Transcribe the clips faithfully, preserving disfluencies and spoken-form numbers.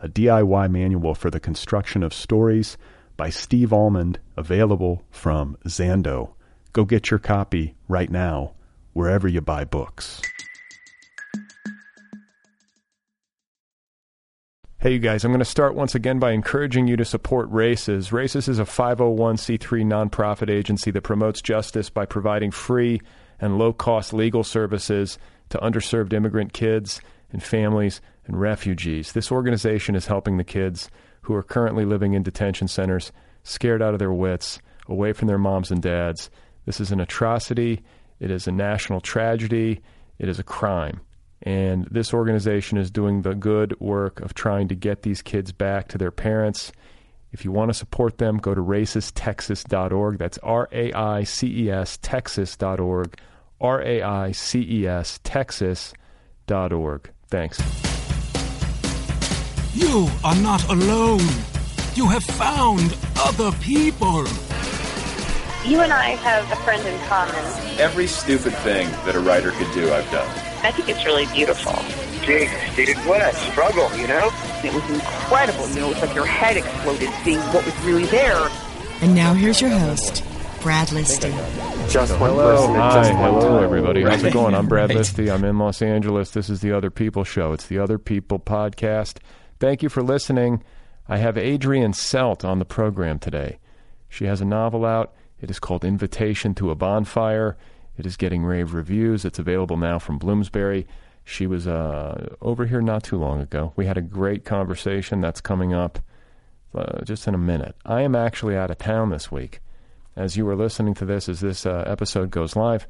a D I Y manual for the construction of stories by Steve Almond, available from Zando. Go get your copy right now, wherever you buy books. Hey you guys, I'm going to start once again by encouraging you to support RAICES. RAICES is a five oh one c three nonprofit agency that promotes justice by providing free and low-cost legal services to underserved immigrant kids and families and refugees. This organization is helping the kids who are currently living in detention centers, scared out of their wits, away from their moms and dads. This is an atrocity. It is a national tragedy. It is a crime. And this organization is doing the good work of trying to get these kids back to their parents. If you want to support them, go to raices texas dot org. That's R A I C E S, texas dot org. R A I C E S, texas dot org. Thanks. You are not alone. You have found other people. You and I have a friend in common. Every stupid thing that a writer could do, I've done. I think it's really beautiful. Jesus, dude, what a struggle, you know? It was incredible. You know, it was like your head exploded seeing what was really there. And now here's your host, Brad Listy. Just one hello, person. Hi, just one hello, time. Everybody. How's it going? I'm Brad right. Listy. I'm in Los Angeles. This is The Other People Show. It's The Other People Podcast. Thank you for listening. I have Adrienne Celt on the program today. She has a novel out. It is called Invitation to a Bonfire. It is getting rave reviews. It's available now from Bloomsbury. She was uh, over here not too long ago. We had a great conversation. That's coming up uh, just in a minute. I am actually out of town this week. As you are listening to this, as this uh, episode goes live,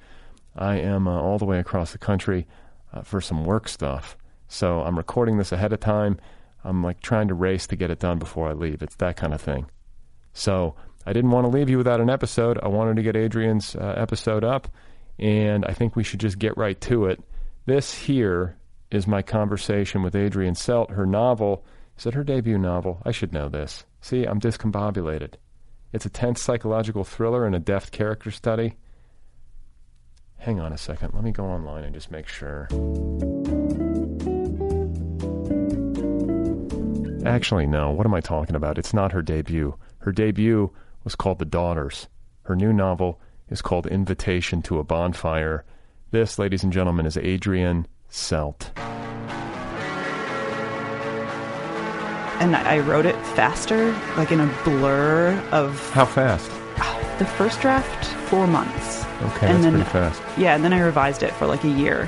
I am uh, all the way across the country uh, for some work stuff. So I'm recording this ahead of time. I'm like trying to race to get it done before I leave. It's that kind of thing. So I didn't want to leave you without an episode. I wanted to get Adrienne's uh, episode up, and I think we should just get right to it. This here is my conversation with Adrienne Celt. Her novel, is it her debut novel? I should know this. See, I'm discombobulated. It's a tense psychological thriller and a deft character study. Hang on a second. Let me go online and just make sure. Actually, no. What am I talking about? It's not her debut. Her debut was called The Daughters. Her new novel is called Invitation to a Bonfire. This, ladies and gentlemen, is Adrienne Celt. And I wrote it faster, like in a blur of... How fast? The first draft, four months. Okay, and that's then, pretty fast. Yeah, and then I revised it for like a year.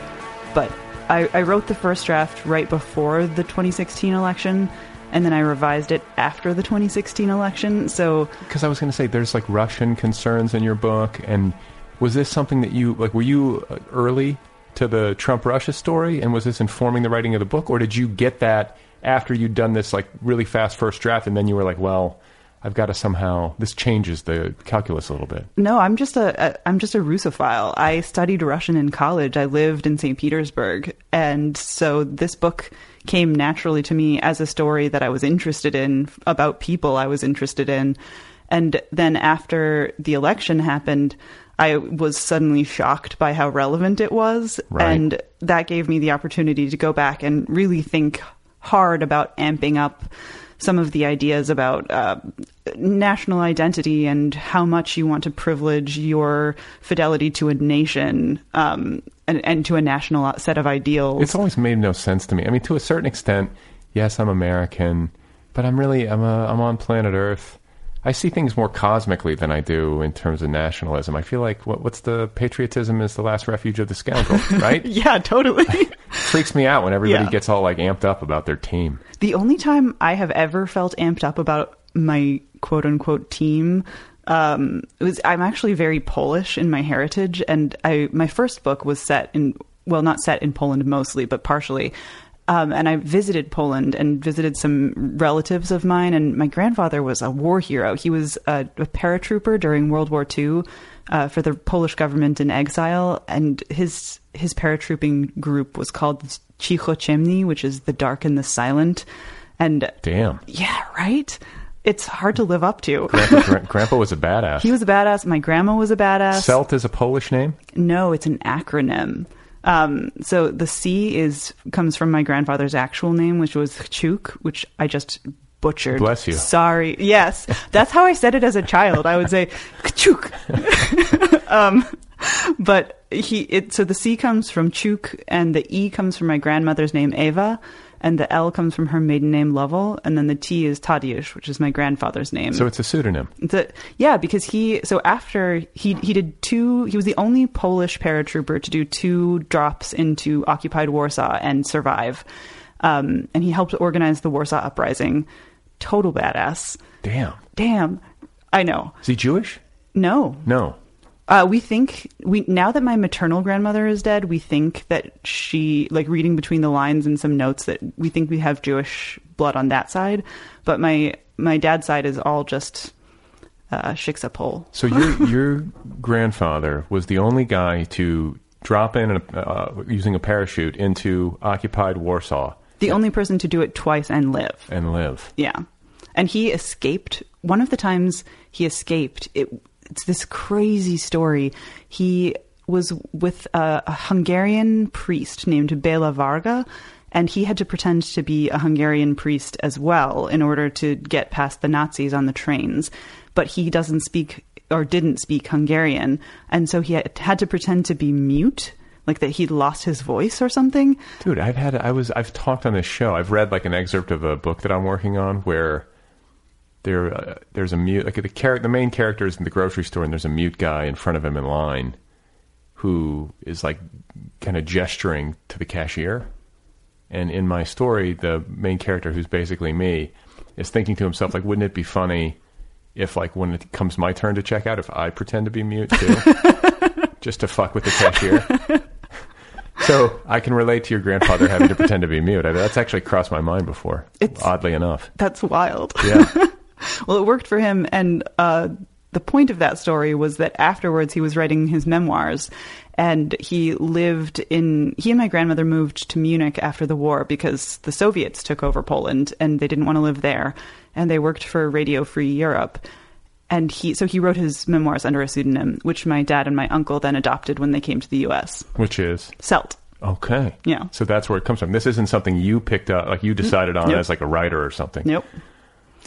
But I, I wrote the first draft right before the twenty sixteen election, and then I revised it after the twenty sixteen election, so... Because I was going to say, there's like Russian concerns in your book, and was this something that you... like, were you early to the Trump-Russia story, and was this informing the writing of the book, or did you get that... after you'd done this like really fast first draft and then you were like, well, I've got to somehow, this changes the calculus a little bit? No, I'm just a, I'm just a Russophile. I studied Russian in college. I lived in Saint Petersburg. And so this book came naturally to me as a story that I was interested in, about people I was interested in. And then after the election happened, I was suddenly shocked by how relevant it was. Right. And that gave me the opportunity to go back and really think hard about amping up some of the ideas about uh, national identity and how much you want to privilege your fidelity to a nation um, and, and to a national set of ideals. It's always made no sense to me. I mean, to a certain extent, yes, I'm American, but I'm really, I'm, a, I'm on planet Earth. I see things more cosmically than I do in terms of nationalism. I feel like, what, what's the patriotism is the last refuge of the scoundrel, right? Yeah, totally. Freaks me out when everybody yeah. gets all like amped up about their team. The only time I have ever felt amped up about my quote unquote team um, was I'm actually very Polish in my heritage. And I my first book was set in, well, not set in Poland mostly, but partially. Um, and I visited Poland and visited some relatives of mine. And my grandfather was a war hero. He was a, a paratrooper during World War Two uh, for the Polish government in exile. And his his paratrooping group was called Cichociemni, which is the dark and the silent. And damn, yeah, right. It's hard to live up to. Grandpa, gran- Grandpa was a badass. He was a badass. My grandma was a badass. Celt is a Polish name? No, it's an acronym. Um, so the C is comes from my grandfather's actual name, which was Chuk, which I just butchered. Bless you. Sorry. Yes. That's how I said it as a child. I would say Chuk. um, but he, it, so the C comes from Chuk and the E comes from my grandmother's name, Eva. And the L comes from her maiden name, Lovell. And then the T is Tadeusz, which is my grandfather's name. So it's a pseudonym. It's a, yeah, because he... So after he he did two... He was the only Polish paratrooper to do two drops into occupied Warsaw and survive. Um, and he helped organize the Warsaw Uprising. Total badass. Damn. Damn. I know. Is he Jewish? No. No. Uh, we think we now that my maternal grandmother is dead, we think that she, like, reading between the lines and some notes, that we think we have Jewish blood on that side. But my my dad's side is all just uh, Schicksal. So your your grandfather was the only guy to drop in a, uh, using a parachute into occupied Warsaw. The only person to do it twice and live. And live. Yeah, and he escaped. One of the times he escaped it. It's this crazy story. He was with a, a Hungarian priest named Bela Varga, and he had to pretend to be a Hungarian priest as well in order to get past the Nazis on the trains. But he doesn't speak or didn't speak Hungarian. And so he had, had to pretend to be mute, like that he'd lost his voice or something. Dude, I've had, I was, I've talked on this show. I've read like an excerpt of a book that I'm working on where... There, uh, there's a mute, like the character, the main character is in the grocery store, and there's a mute guy in front of him in line who is like kind of gesturing to the cashier. And in my story, the main character, who's basically me, is thinking to himself, like, wouldn't it be funny if, like, when it comes my turn to check out, if I pretend to be mute too, just to fuck with the cashier. So I can relate to your grandfather having to pretend to be mute. I mean, that's actually crossed my mind before, it's, oddly enough. That's wild. Yeah. Well, it worked for him. And uh, the point of that story was that afterwards he was writing his memoirs, and he lived in, he and my grandmother moved to Munich after the war because the Soviets took over Poland and they didn't want to live there. And they worked for Radio Free Europe. And he, so he wrote his memoirs under a pseudonym, which my dad and my uncle then adopted when they came to the U S. Which is? Celt. Okay. Yeah. So that's where it comes from. This isn't something you picked up, like you decided on nope. as like a writer or something. Nope.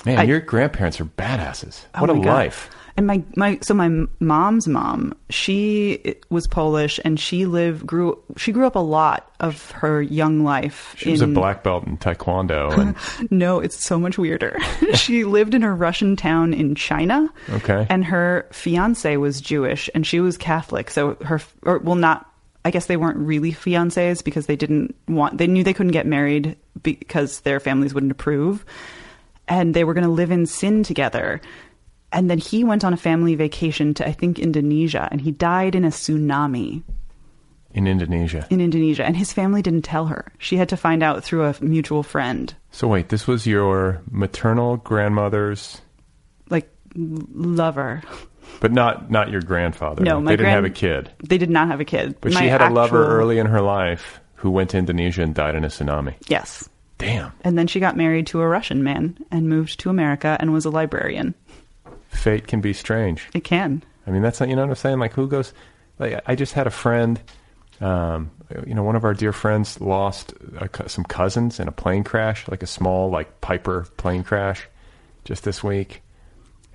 Man, I, your grandparents are badasses. Oh what a God. Life. And my, my, so my mom's mom, she was Polish, and she lived, grew, she grew up a lot of her young life. She in, was a black belt in Taekwondo. And... no, it's so much weirder. She lived in a Russian town in China. Okay. And her fiance was Jewish, and she was Catholic. So her, or well, not, I guess they weren't really fiancés because they didn't want, they knew they couldn't get married because their families wouldn't approve. And they were going to live in sin together. And then he went on a family vacation to, I think, Indonesia. And he died in a tsunami. In Indonesia. In Indonesia. And his family didn't tell her. She had to find out through a mutual friend. So wait, this was your maternal grandmother's... like, lover. But not, not your grandfather. No, my They didn't grand- have a kid. They did not have a kid. But my she had actual... a lover early in her life who went to Indonesia and died in a tsunami. Yes. Damn. And then she got married to a Russian man and moved to America and was a librarian. Fate can be strange. It can. I mean, that's not, you know what I'm saying? Like, who goes, like, I just had a friend, um, you know, one of our dear friends lost a, some cousins in a plane crash, like a small, like Piper plane crash just this week.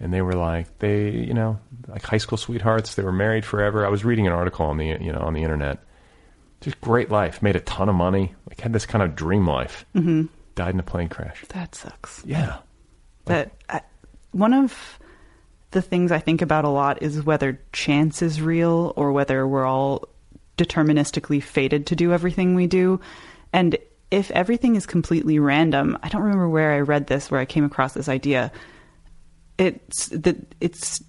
And they were like, they, you know, like high school sweethearts, they were married forever. I was reading an article on the, you know, on the internet. Just great life, made a ton of money, like had this kind of dream life, mm-hmm. died in a plane crash. That sucks. Yeah. That like, I, one of the things I think about a lot is whether chance is real or whether we're all deterministically fated to do everything we do. And if everything is completely random, I don't remember where I read this, where I came across this idea. It's that it's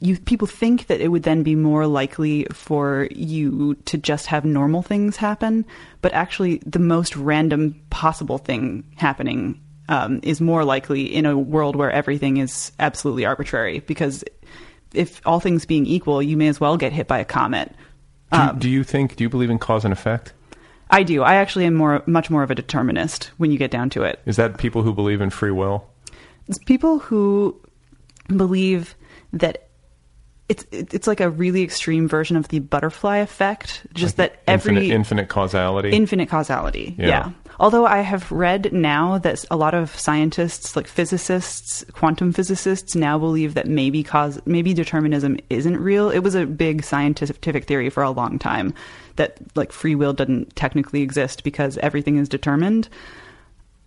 you, people think that it would then be more likely for you to just have normal things happen, but actually the most random possible thing happening um, is more likely in a world where everything is absolutely arbitrary, because if all things being equal, you may as well get hit by a comet. Um, do, do you think, do you believe in cause and effect? I do. I actually am more, much more of a determinist when you get down to it. Is that people who believe in free will? It's people who believe that it's it's like a really extreme version of the butterfly effect, just like that every infinite, infinite causality, infinite causality. Yeah. yeah. Although I have read now that a lot of scientists, like physicists, quantum physicists, now believe that maybe cause, maybe determinism isn't real. It was a big scientific theory for a long time that like free will doesn't technically exist because everything is determined.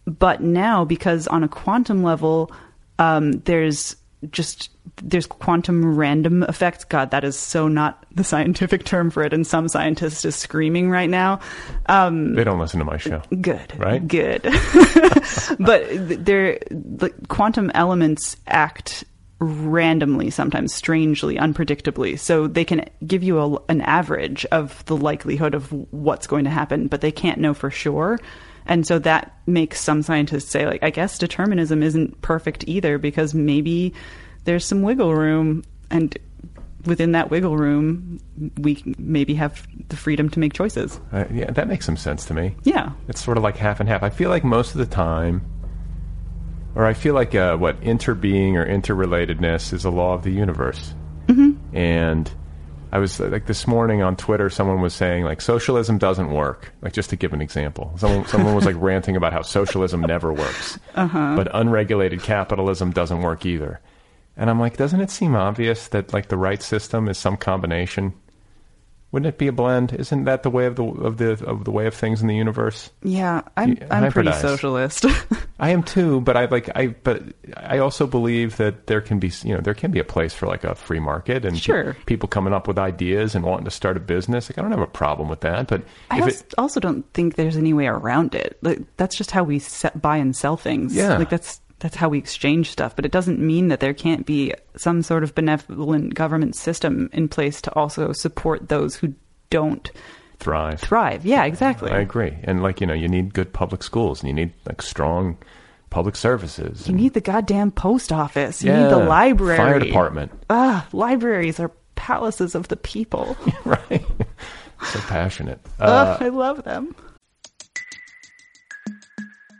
But now, because on a quantum level, um, there's just there's quantum random effects. God, that is so not the scientific term for it, and some scientist is screaming right now. Um they don't listen to my show. Good, right? Good. But they're the quantum elements act randomly, sometimes strangely, unpredictably, so they can give you a, an average of the likelihood of what's going to happen, but they can't know for sure. And so that makes some scientists say, like, I guess determinism isn't perfect either, because maybe there's some wiggle room, and within that wiggle room, we maybe have the freedom to make choices. Uh, yeah, that makes some sense to me. Yeah. It's sort of like half and half. I feel like most of the time, or I feel like uh, what interbeing or interrelatedness is a law of the universe. Mm-hmm. And I was like this morning on Twitter, someone was saying like socialism doesn't work. Like just to give an example, someone someone was like ranting about how socialism never works, uh-huh. but unregulated capitalism doesn't work either. And I'm like, doesn't it seem obvious that like the right system is some combination? Wouldn't it be a blend? Isn't that the way of the of the of the way of things in the universe? Yeah, I'm you, I'm pretty socialist. I am too, but I like I but I also believe that there can be you know there can be a place for like a free market and sure. pe- people coming up with ideas and wanting to start a business. Like I don't have a problem with that, but I if also, it, also don't think there's any way around it. Like that's just how we set, buy and sell things. Yeah, like that's that's how we exchange stuff. But it doesn't mean that there can't be some sort of benevolent government system in place to also support those who don't thrive. Thrive. Yeah, exactly. I agree. And like, you know, you need good public schools and you need like strong public services. You need the goddamn post office. You yeah, need the library. Fire department. Ah, libraries are palaces of the people. Right. So passionate. Uh, oh, I love them.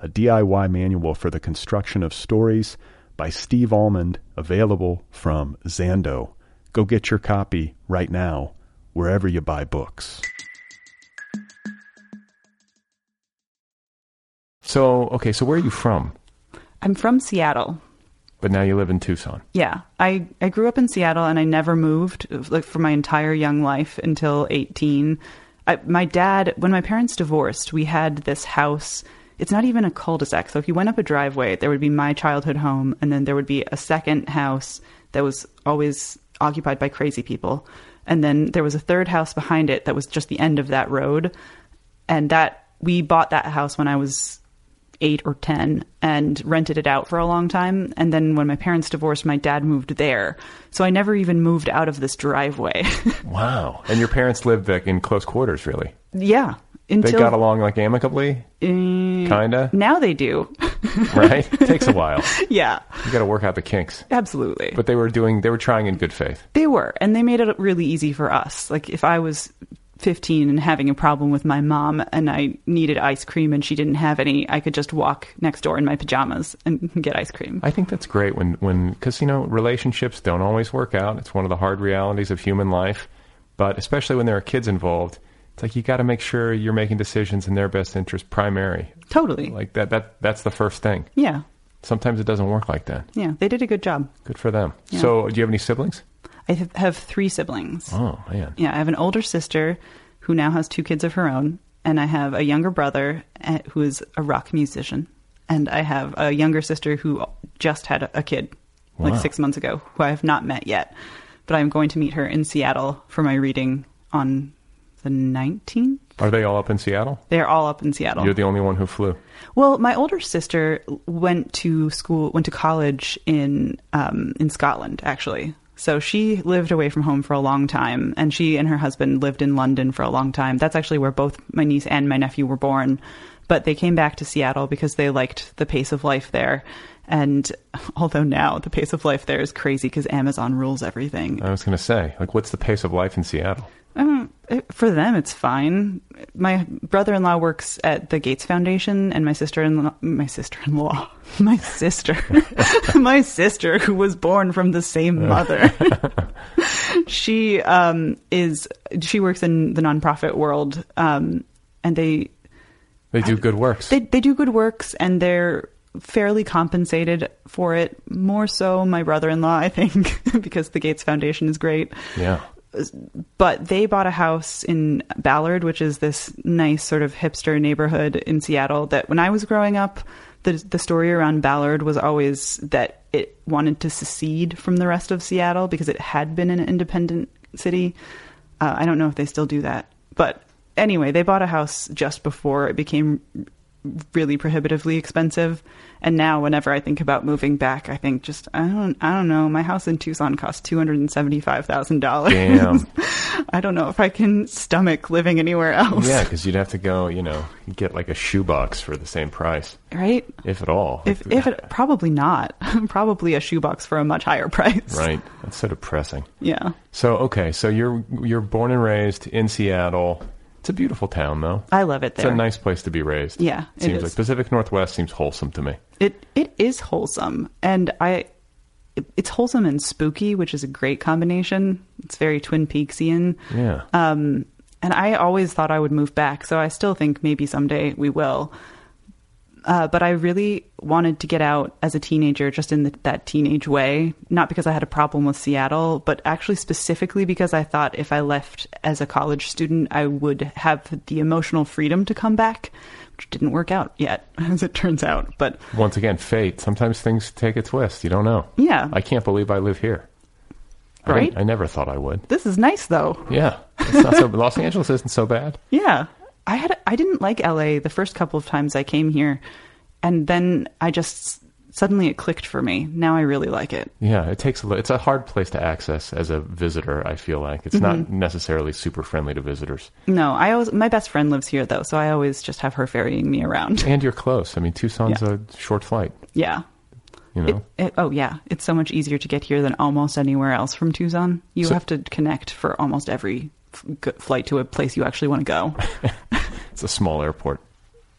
a D I Y manual for the construction of stories by Steve Almond, available from Zando. Go get your copy right now, wherever you buy books. So, okay, so where are you from? I'm from Seattle. But now you live in Tucson. Yeah, I, I grew up in Seattle and I never moved like for my entire young life until eighteen. I, my dad, when my parents divorced, we had this house. It's not even a cul-de-sac. So if you went up a driveway, there would be my childhood home, and then there would be a second house that was always occupied by crazy people. And then there was a third house behind it that was just the end of that road. And that we bought that house when I was eight or ten and rented it out for a long time. And then when my parents divorced, my dad moved there. So I never even moved out of this driveway. Wow. And your parents lived like in close quarters, really? Yeah. Until... They got along like amicably? Uh, Kinda? Now they do. Right? It takes a while. Yeah. You got to work out the kinks. Absolutely. But they were doing, they were trying in good faith. They were. And they made it really easy for us. Like if I was fifteen and having a problem with my mom and I needed ice cream and she didn't have any, I could just walk next door in my pajamas and get ice cream. I think that's great when, when, because, you know, relationships don't always work out. It's one of the hard realities of human life. But especially when there are kids involved, it's like you got to make sure you're making decisions in their best interest primary. Totally. Like that, that that's the first thing. Yeah. Sometimes it doesn't work like that. Yeah. They did a good job. Good for them. Yeah. So do you have any siblings? I have three siblings. Oh, man. Yeah, I have an older sister who now has two kids of her own, and I have a younger brother who is a rock musician, and I have a younger sister who just had a kid, wow, like six months ago, who I have not met yet, but I'm going to meet her in Seattle for my reading on the nineteenth. Are they all up in Seattle? They're all up in Seattle. You're the only one who flew. Well, my older sister went to school, went to college in um, in Scotland, actually. So she lived away from home for a long time, and she and her husband lived in London for a long time. That's actually where both my niece and my nephew were born, but they came back to Seattle because they liked the pace of life there. And although now the pace of life there is crazy because Amazon rules everything. I was going to say, like, what's the pace of life in Seattle? Um, it, for them, it's fine. My brother-in-law works at the Gates Foundation, and my sister-in-law, my sister-in-law, my sister, my sister, who was born from the same mother. she um, is. She works in the nonprofit world, um, and they they do I, good works. They they do good works, and they're fairly compensated for it. More so, my brother-in-law, I think, because the Gates Foundation is great. Yeah. But they bought a house in Ballard, which is this nice sort of hipster neighborhood in Seattle that when I was growing up, the the story around Ballard was always that it wanted to secede from the rest of Seattle because it had been an independent city. Uh, I don't know if they still do that. But anyway, they bought a house just before it became really prohibitively expensive. And now whenever I think about moving back, I think just, I don't, I don't know. My house in Tucson cost two hundred seventy-five thousand dollars. Damn. I don't know if I can stomach living anywhere else. Yeah. Cause you'd have to go, you know, get like a shoebox for the same price. Right. If at all. If, if it, probably not. Probably a shoebox for a much higher price. Right. That's so depressing. Yeah. So, okay. So you're, you're born and raised in Seattle. It's a beautiful town, though. I love it there. It's a nice place to be raised. Yeah, it seems is. Like Pacific Northwest seems wholesome to me. It it is wholesome, and I it, it's wholesome and spooky, which is a great combination. It's very Twin Peaksian. Yeah. Um, and I always thought I would move back, so I still think maybe someday we will. Uh, but I really wanted to get out as a teenager, just in the, that teenage way, not because I had a problem with Seattle, but actually specifically because I thought if I left as a college student, I would have the emotional freedom to come back, which didn't work out yet, as it turns out. But once again, fate, sometimes things take a twist. You don't know. Yeah. I can't believe I live here. Right? I, I never thought I would. This is nice, though. Yeah. It's not so, Los Angeles isn't so bad. Yeah. I had I didn't like L A the first couple of times I came here, and then I just suddenly it clicked for me. Now I really like it. Yeah, it takes a it's a hard place to access as a visitor, I feel like. It's mm-hmm. not necessarily super friendly to visitors. No, I always my best friend lives here though, so I always just have her ferrying me around. And you're close. I mean, Tucson's yeah. a short flight. Yeah. You know. It, it, oh yeah, it's so much easier to get here than almost anywhere else from Tucson. You so, have to connect for almost every f- flight to a place you actually want to go. It's a small airport.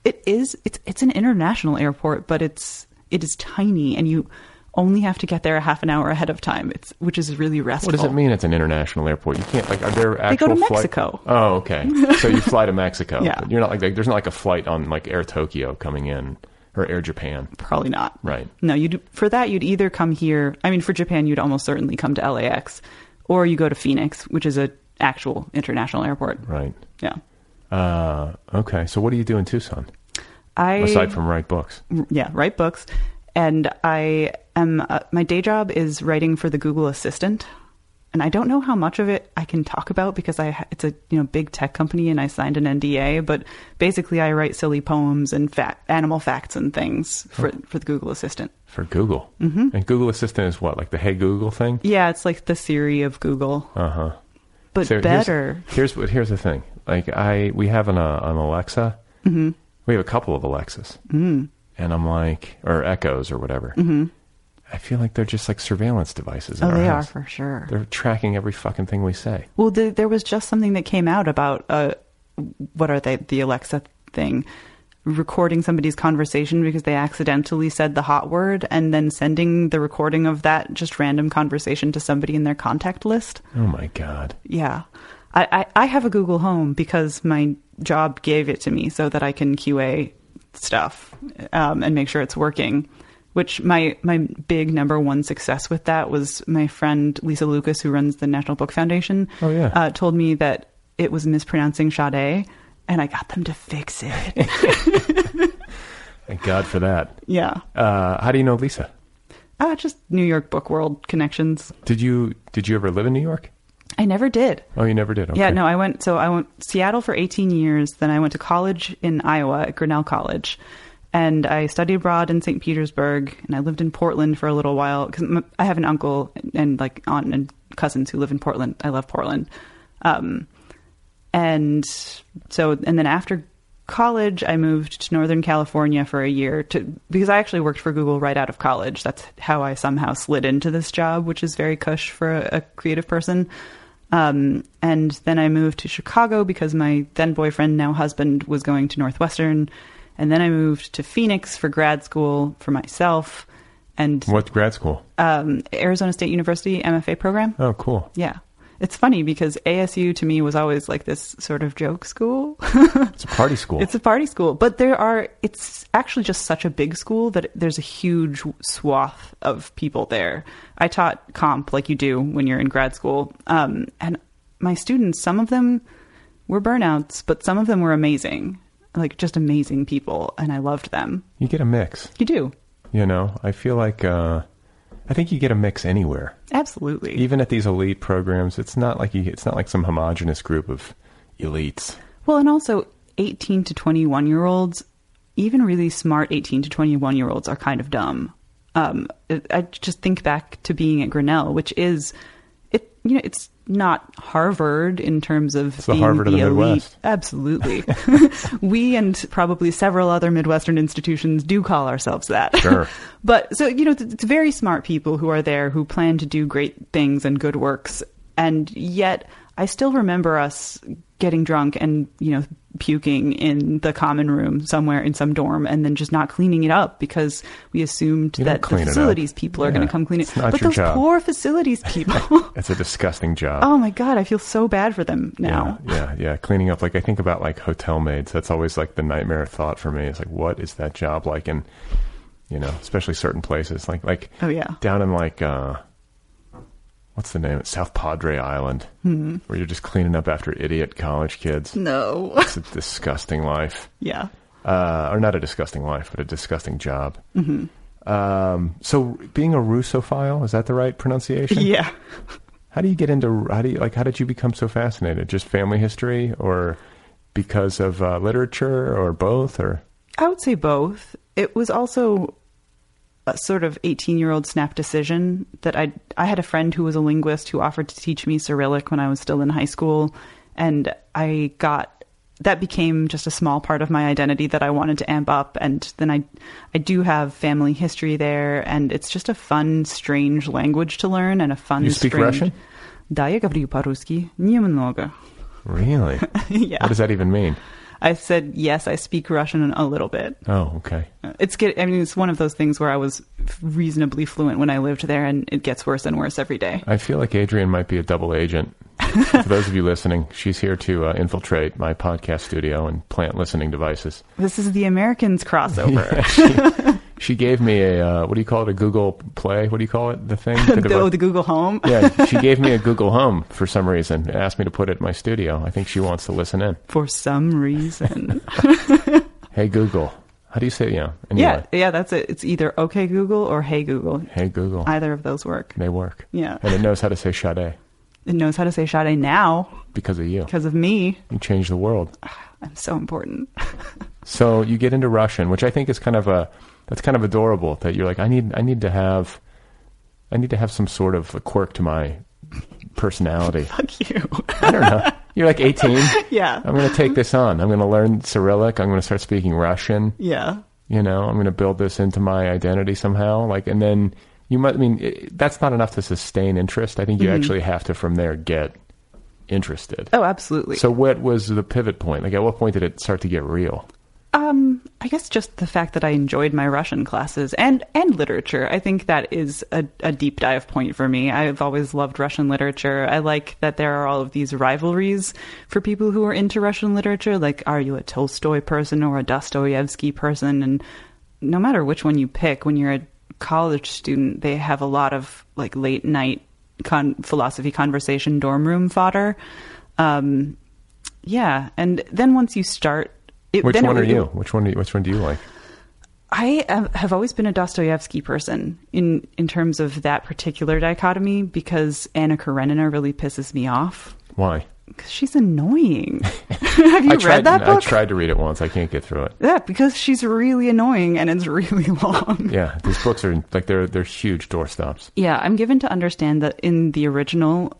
It is. It's it's an international airport, but it's it is tiny, and you only have to get there a half an hour ahead of time. It's which is really restful. What does it mean? It's an international airport. You can't like are there actual they go to flight? Mexico. Oh, okay. So you fly to Mexico. Yeah. You're not like, like there's not like a flight on like Air Tokyo coming in or Air Japan. Probably not. Right. No, you for that you'd either come here. I mean, for Japan you'd almost certainly come to L A X, or you go to Phoenix, which is a actual international airport. Right. Yeah. Uh, okay. So what do you do in Tucson? I, aside from write books. Yeah. Write books. And I am, uh, my day job is writing for the Google Assistant. and I don't know how much of it I can talk about because I it's a you know big tech company and I signed an N D A, but basically I write silly poems and fat, animal facts and things for oh. for the Google Assistant. For Google? Mm-hmm. And Google Assistant is what, like the Hey Google thing? Yeah, it's like the Siri of Google. Uh-huh. But so better. Here's, here's what here's the thing. Like I we have an uh, an Alexa. Mm-hmm. We have a couple of Alexas. Mm-hmm. And I'm like, or Echoes or whatever. Mm-hmm. I feel like they're just like surveillance devices in oh, our house. Oh, they are, for sure. They're tracking every fucking thing we say. Well, the, there was just something that came out about, uh, what are they, the Alexa thing, recording somebody's conversation because they accidentally said the hot word and then sending the recording of that just random conversation to somebody in their contact list. Oh, my God. Yeah. I, I, I have a Google Home because my job gave it to me so that I can Q A stuff um, and make sure it's working. Which my, my big number one success with that was my friend Lisa Lucas, who runs the National Book Foundation, oh, yeah. uh, told me that it was mispronouncing Sade, and I got them to fix it. Thank God for that. Yeah. Uh, how do you know Lisa? Uh, just New York Book World connections. Did you did you ever live in New York? I never did. Oh, you never did? Okay. Yeah, no, I went, so I went to Seattle for eighteen years, then I went to college in Iowa at Grinnell College. And I studied abroad in Saint Petersburg, and I lived in Portland for a little while because I have an uncle and like aunt and cousins who live in Portland. I love Portland. Um, and so, and then after college, I moved to Northern California for a year to, because I actually worked for Google right out of college. That's how I somehow slid into this job, which is very cush for a, a creative person. Um, and then I moved to Chicago because my then boyfriend, now husband, was going to Northwestern. And then I moved to Phoenix for grad school for myself. And what grad school? Um, Arizona State University M F A program. Oh, cool. Yeah. It's funny because A S U to me was always like this sort of joke school. It's a party school. It's a party school. But there are, it's actually just such a big school that there's a huge swath of people there. I taught comp like you do when you're in grad school. Um, and my students, some of them were burnouts, but some of them were amazing. Like just amazing people, and I loved them. You get a mix. You do. You know, I feel like uh I think you get a mix anywhere. Absolutely. Even at these elite programs, it's not like you, it's not like some homogenous group of elites. Well, and also eighteen to twenty-one year olds, even really smart eighteen to twenty-one year olds are kind of dumb. Um I just think back to being at Grinnell, which is it you know, it's not Harvard in terms of it's the being Harvard the of the elite. Midwest. Absolutely. We and probably several other Midwestern institutions do call ourselves that. Sure. But so, you know, it's very smart people who are there who plan to do great things and good works. And yet I still remember us getting drunk and, you know, puking in the common room somewhere in some dorm and then just not cleaning it up because we assumed you that the facilities people yeah. are going to come clean it. But those job. Poor facilities people. That's a disgusting job. Oh my God. I feel so bad for them now. Yeah, yeah. Yeah. Cleaning up. Like I think about like hotel maids. That's always like the nightmare thought for me. It's like, what is that job like? And you know, especially certain places like, like oh, yeah. down in like, uh, what's the name? It's South Padre Island, mm-hmm. where you're just cleaning up after idiot college kids. No. It's a disgusting life. Yeah. Uh, or not a disgusting life, but a disgusting job. Mm-hmm. Um, so being a Russophile, is that the right pronunciation? Yeah. How do you get into, how do you, like, how did you become so fascinated? Just family history or because of uh, literature or both? Or I would say both. It was also sort of eighteen-year-old snap decision that I I had a friend who was a linguist who offered to teach me Cyrillic when I was still in high school, and I got that became just a small part of my identity that I wanted to amp up. And then I I do have family history there, and it's just a fun, strange language to learn and a fun. You speak strange... Russian? Да, я говорю по-русски немного. Really? Yeah. What does that even mean? I said, yes, I speak Russian a little bit. Oh, okay. It's get, I mean, it's one of those things where I was reasonably fluent when I lived there, and it gets worse and worse every day. I feel like Adrienne might be a double agent. For those of you listening, she's here to uh, infiltrate my podcast studio and plant listening devices. This is the Americans crossover. Yeah, she, she gave me a, uh, what do you call it, a Google Play? What do you call it, the thing? the, oh, the Google Home? Yeah, she gave me a Google Home for some reason and asked me to put it in my studio. I think she wants to listen in. For some reason. Hey, Google. How do you say it? Yeah, anyway. yeah, yeah, that's it. It's either OK Google or Hey Google. Hey Google. Either of those work. They work. Yeah. And it knows how to say Sade. It knows how to say Sade now. Because of you. Because of me. You changed the world. I'm so important. So you get into Russian, which I think is kind of a, that's kind of adorable that you're like, I need, I need to have, I need to have some sort of a quirk to my personality. Fuck you. I don't know. You're like eighteen. Yeah. I'm going to take this on. I'm going to learn Cyrillic. I'm going to start speaking Russian. Yeah. You know, I'm going to build this into my identity somehow. Like, and then you might, I mean, it, that's not enough to sustain interest. I think you mm-hmm. actually have to, from there, get interested. Oh, absolutely. So what was the pivot point? Like, at what point did it start to get real? Um, I guess just the fact that I enjoyed my Russian classes and, and literature. I think that is a, a deep dive point for me. I've always loved Russian literature. I like that there are all of these rivalries for people who are into Russian literature. Like, are you a Tolstoy person or a Dostoevsky person? And no matter which one you pick, when you're a college student, they have a lot of like late night con- philosophy conversation, dorm room fodder. Um, yeah. And then once you start, It, which one it, are you? Which one? Which one do you like? I am, have always been a Dostoevsky person in in terms of that particular dichotomy, because Anna Karenina really pisses me off. Why? Because she's annoying. Have you I read tried, that book? I tried to read it once. I can't get through it. Yeah, because she's really annoying and it's really long. Yeah, these books are like they're they're huge doorstops. Yeah, I'm given to understand that in the original,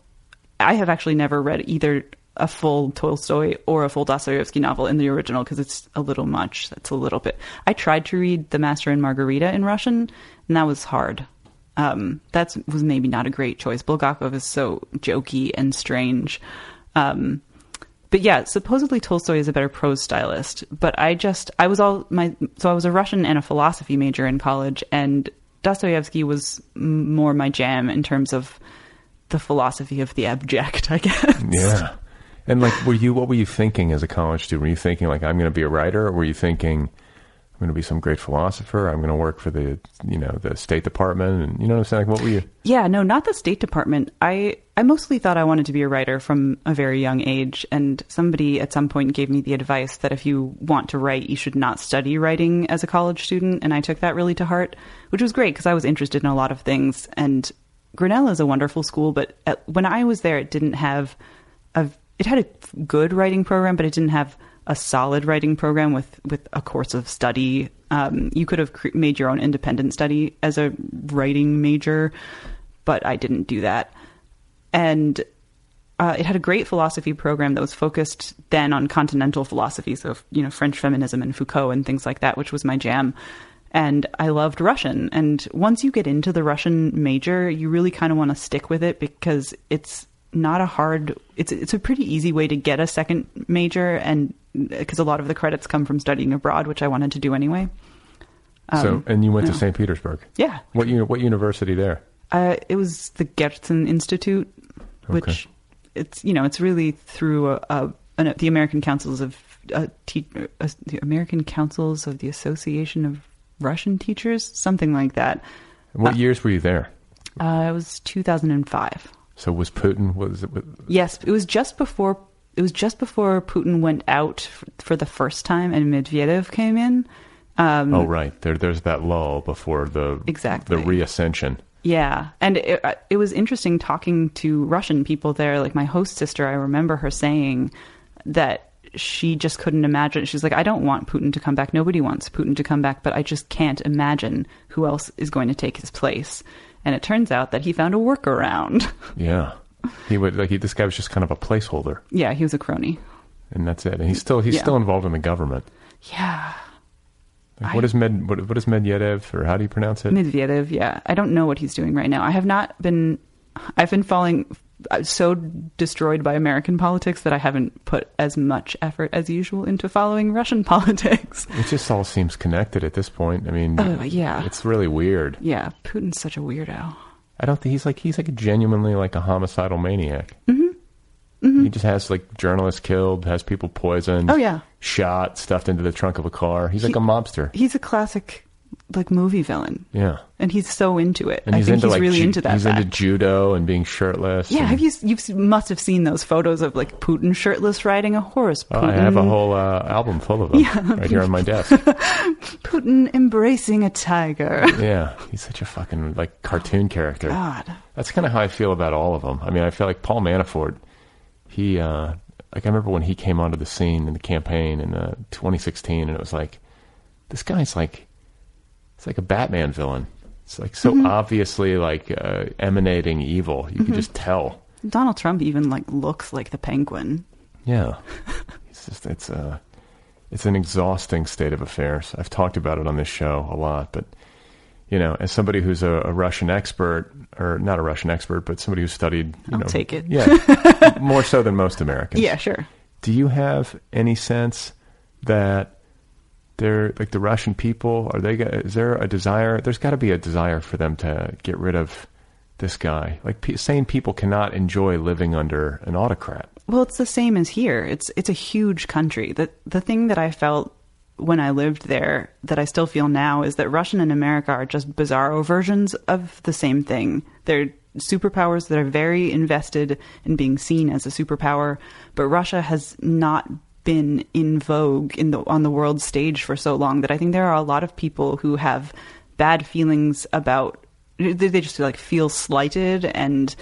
I have actually never read either a full Tolstoy or a full Dostoevsky novel in the original, because it's a little much. That's a little bit. I tried to read The Master and Margarita in Russian, and that was hard. Um, that was maybe not a great choice. Bulgakov is so jokey and strange. Um, but yeah, supposedly Tolstoy is a better prose stylist, but I just, I was all my, so I was a Russian and a philosophy major in college, and Dostoevsky was more my jam in terms of the philosophy of the abject, I guess. Yeah. And like, were you, what were you thinking as a college student? Were you thinking like, I'm going to be a writer? Or were you thinking, I'm going to be some great philosopher? I'm going to work for the, you know, the State Department. And you know what I'm saying? Like, what were you? Yeah, no, not the State Department. I, I mostly thought I wanted to be a writer from a very young age. And somebody at some point gave me the advice that if you want to write, you should not study writing as a college student. And I took that really to heart, which was great because I was interested in a lot of things. And Grinnell is a wonderful school, but at, when I was there, it didn't have a It had a good writing program, but it didn't have a solid writing program with, with a course of study. Um, you could have cre- made your own independent study as a writing major, but I didn't do that. And uh, it had a great philosophy program that was focused then on continental philosophy. So, you know, French feminism and Foucault and things like that, which was my jam. And I loved Russian. And once you get into the Russian major, you really kind of want to stick with it because it's not a hard, it's it's a pretty easy way to get a second major, and because a lot of the credits come from studying abroad, which I wanted to do anyway. Um, so, and you went yeah. to Saint Petersburg. Yeah. What what university there? Uh, it was the Goethe Institute, which okay. it's, you know, it's really through a, a, an, the American Councils of uh, te- uh, the American Councils of the Association of Russian Teachers, something like that. And what uh, years were you there? Uh, it was two thousand five. So was Putin, was it? Was, yes, it was just before, it was just before Putin went out f- for the first time and Medvedev came in. Um, oh, right. There, there's that lull before the, exactly. the reascension. Yeah. And it, it was interesting talking to Russian people there. Like my host sister, I remember her saying that she just couldn't imagine. She's like, I don't want Putin to come back. Nobody wants Putin to come back, but I just can't imagine who else is going to take his place. And it turns out that he found a workaround. Yeah. He would like he, this guy was just kind of a placeholder. Yeah. He was a crony. And that's it. And he's still, he's yeah. still involved in the government. Yeah. Like, I, what is Med, what, what is Medvedev, or how do you pronounce it? Medvedev. Yeah. I don't know what he's doing right now. I have not been, I've been falling so destroyed by American politics that I haven't put as much effort as usual into following Russian politics. It just all seems connected at this point. I mean, oh, yeah. It's really weird. Yeah. Putin's such a weirdo. I don't think he's like, he's like genuinely like a homicidal maniac. Mm-hmm. Mm-hmm. He just has like journalists killed, has people poisoned. Oh yeah. Shot, stuffed into the trunk of a car. He's he, like a mobster. He's a classic like movie villain. Yeah. And he's so into it. And I he's think into, he's like, really ju- into that. He's fact. into judo and being shirtless. Yeah. And... Have you, you must have seen those photos of like Putin shirtless riding a horse. Putin... Oh, I have a whole uh, album full of them yeah. right here on my desk. Putin embracing a tiger. Yeah. He's such a fucking like cartoon character. God. That's kind of how I feel about all of them. I mean, I feel like Paul Manafort, he, uh, like I remember when he came onto the scene in the campaign in uh, twenty sixteen and it was like, this guy's like, it's like a Batman villain. It's like so mm-hmm. obviously like uh, emanating evil. You mm-hmm. can just tell. Donald Trump even like looks like the Penguin. Yeah. It's just, it's uh it's an exhausting state of affairs. I've talked about it on this show a lot, but you know, as somebody who's a, a Russian expert, or not a Russian expert, but somebody who's studied, you I'll know, take it. Yeah. More so than most Americans. Yeah, sure. Do you have any sense that they're like the Russian people, are they, is there a desire? There's got to be a desire for them to get rid of this guy. Like p- sane people cannot enjoy living under an autocrat. Well, it's the same as here. It's, it's a huge country. The, the thing that I felt when I lived there that I still feel now is that Russia and America are just bizarro versions of the same thing. They're superpowers that are very invested in being seen as a superpower, but Russia has not been in vogue in the on the world stage for so long that I think there are a lot of people who have bad feelings about, they just like feel slighted, and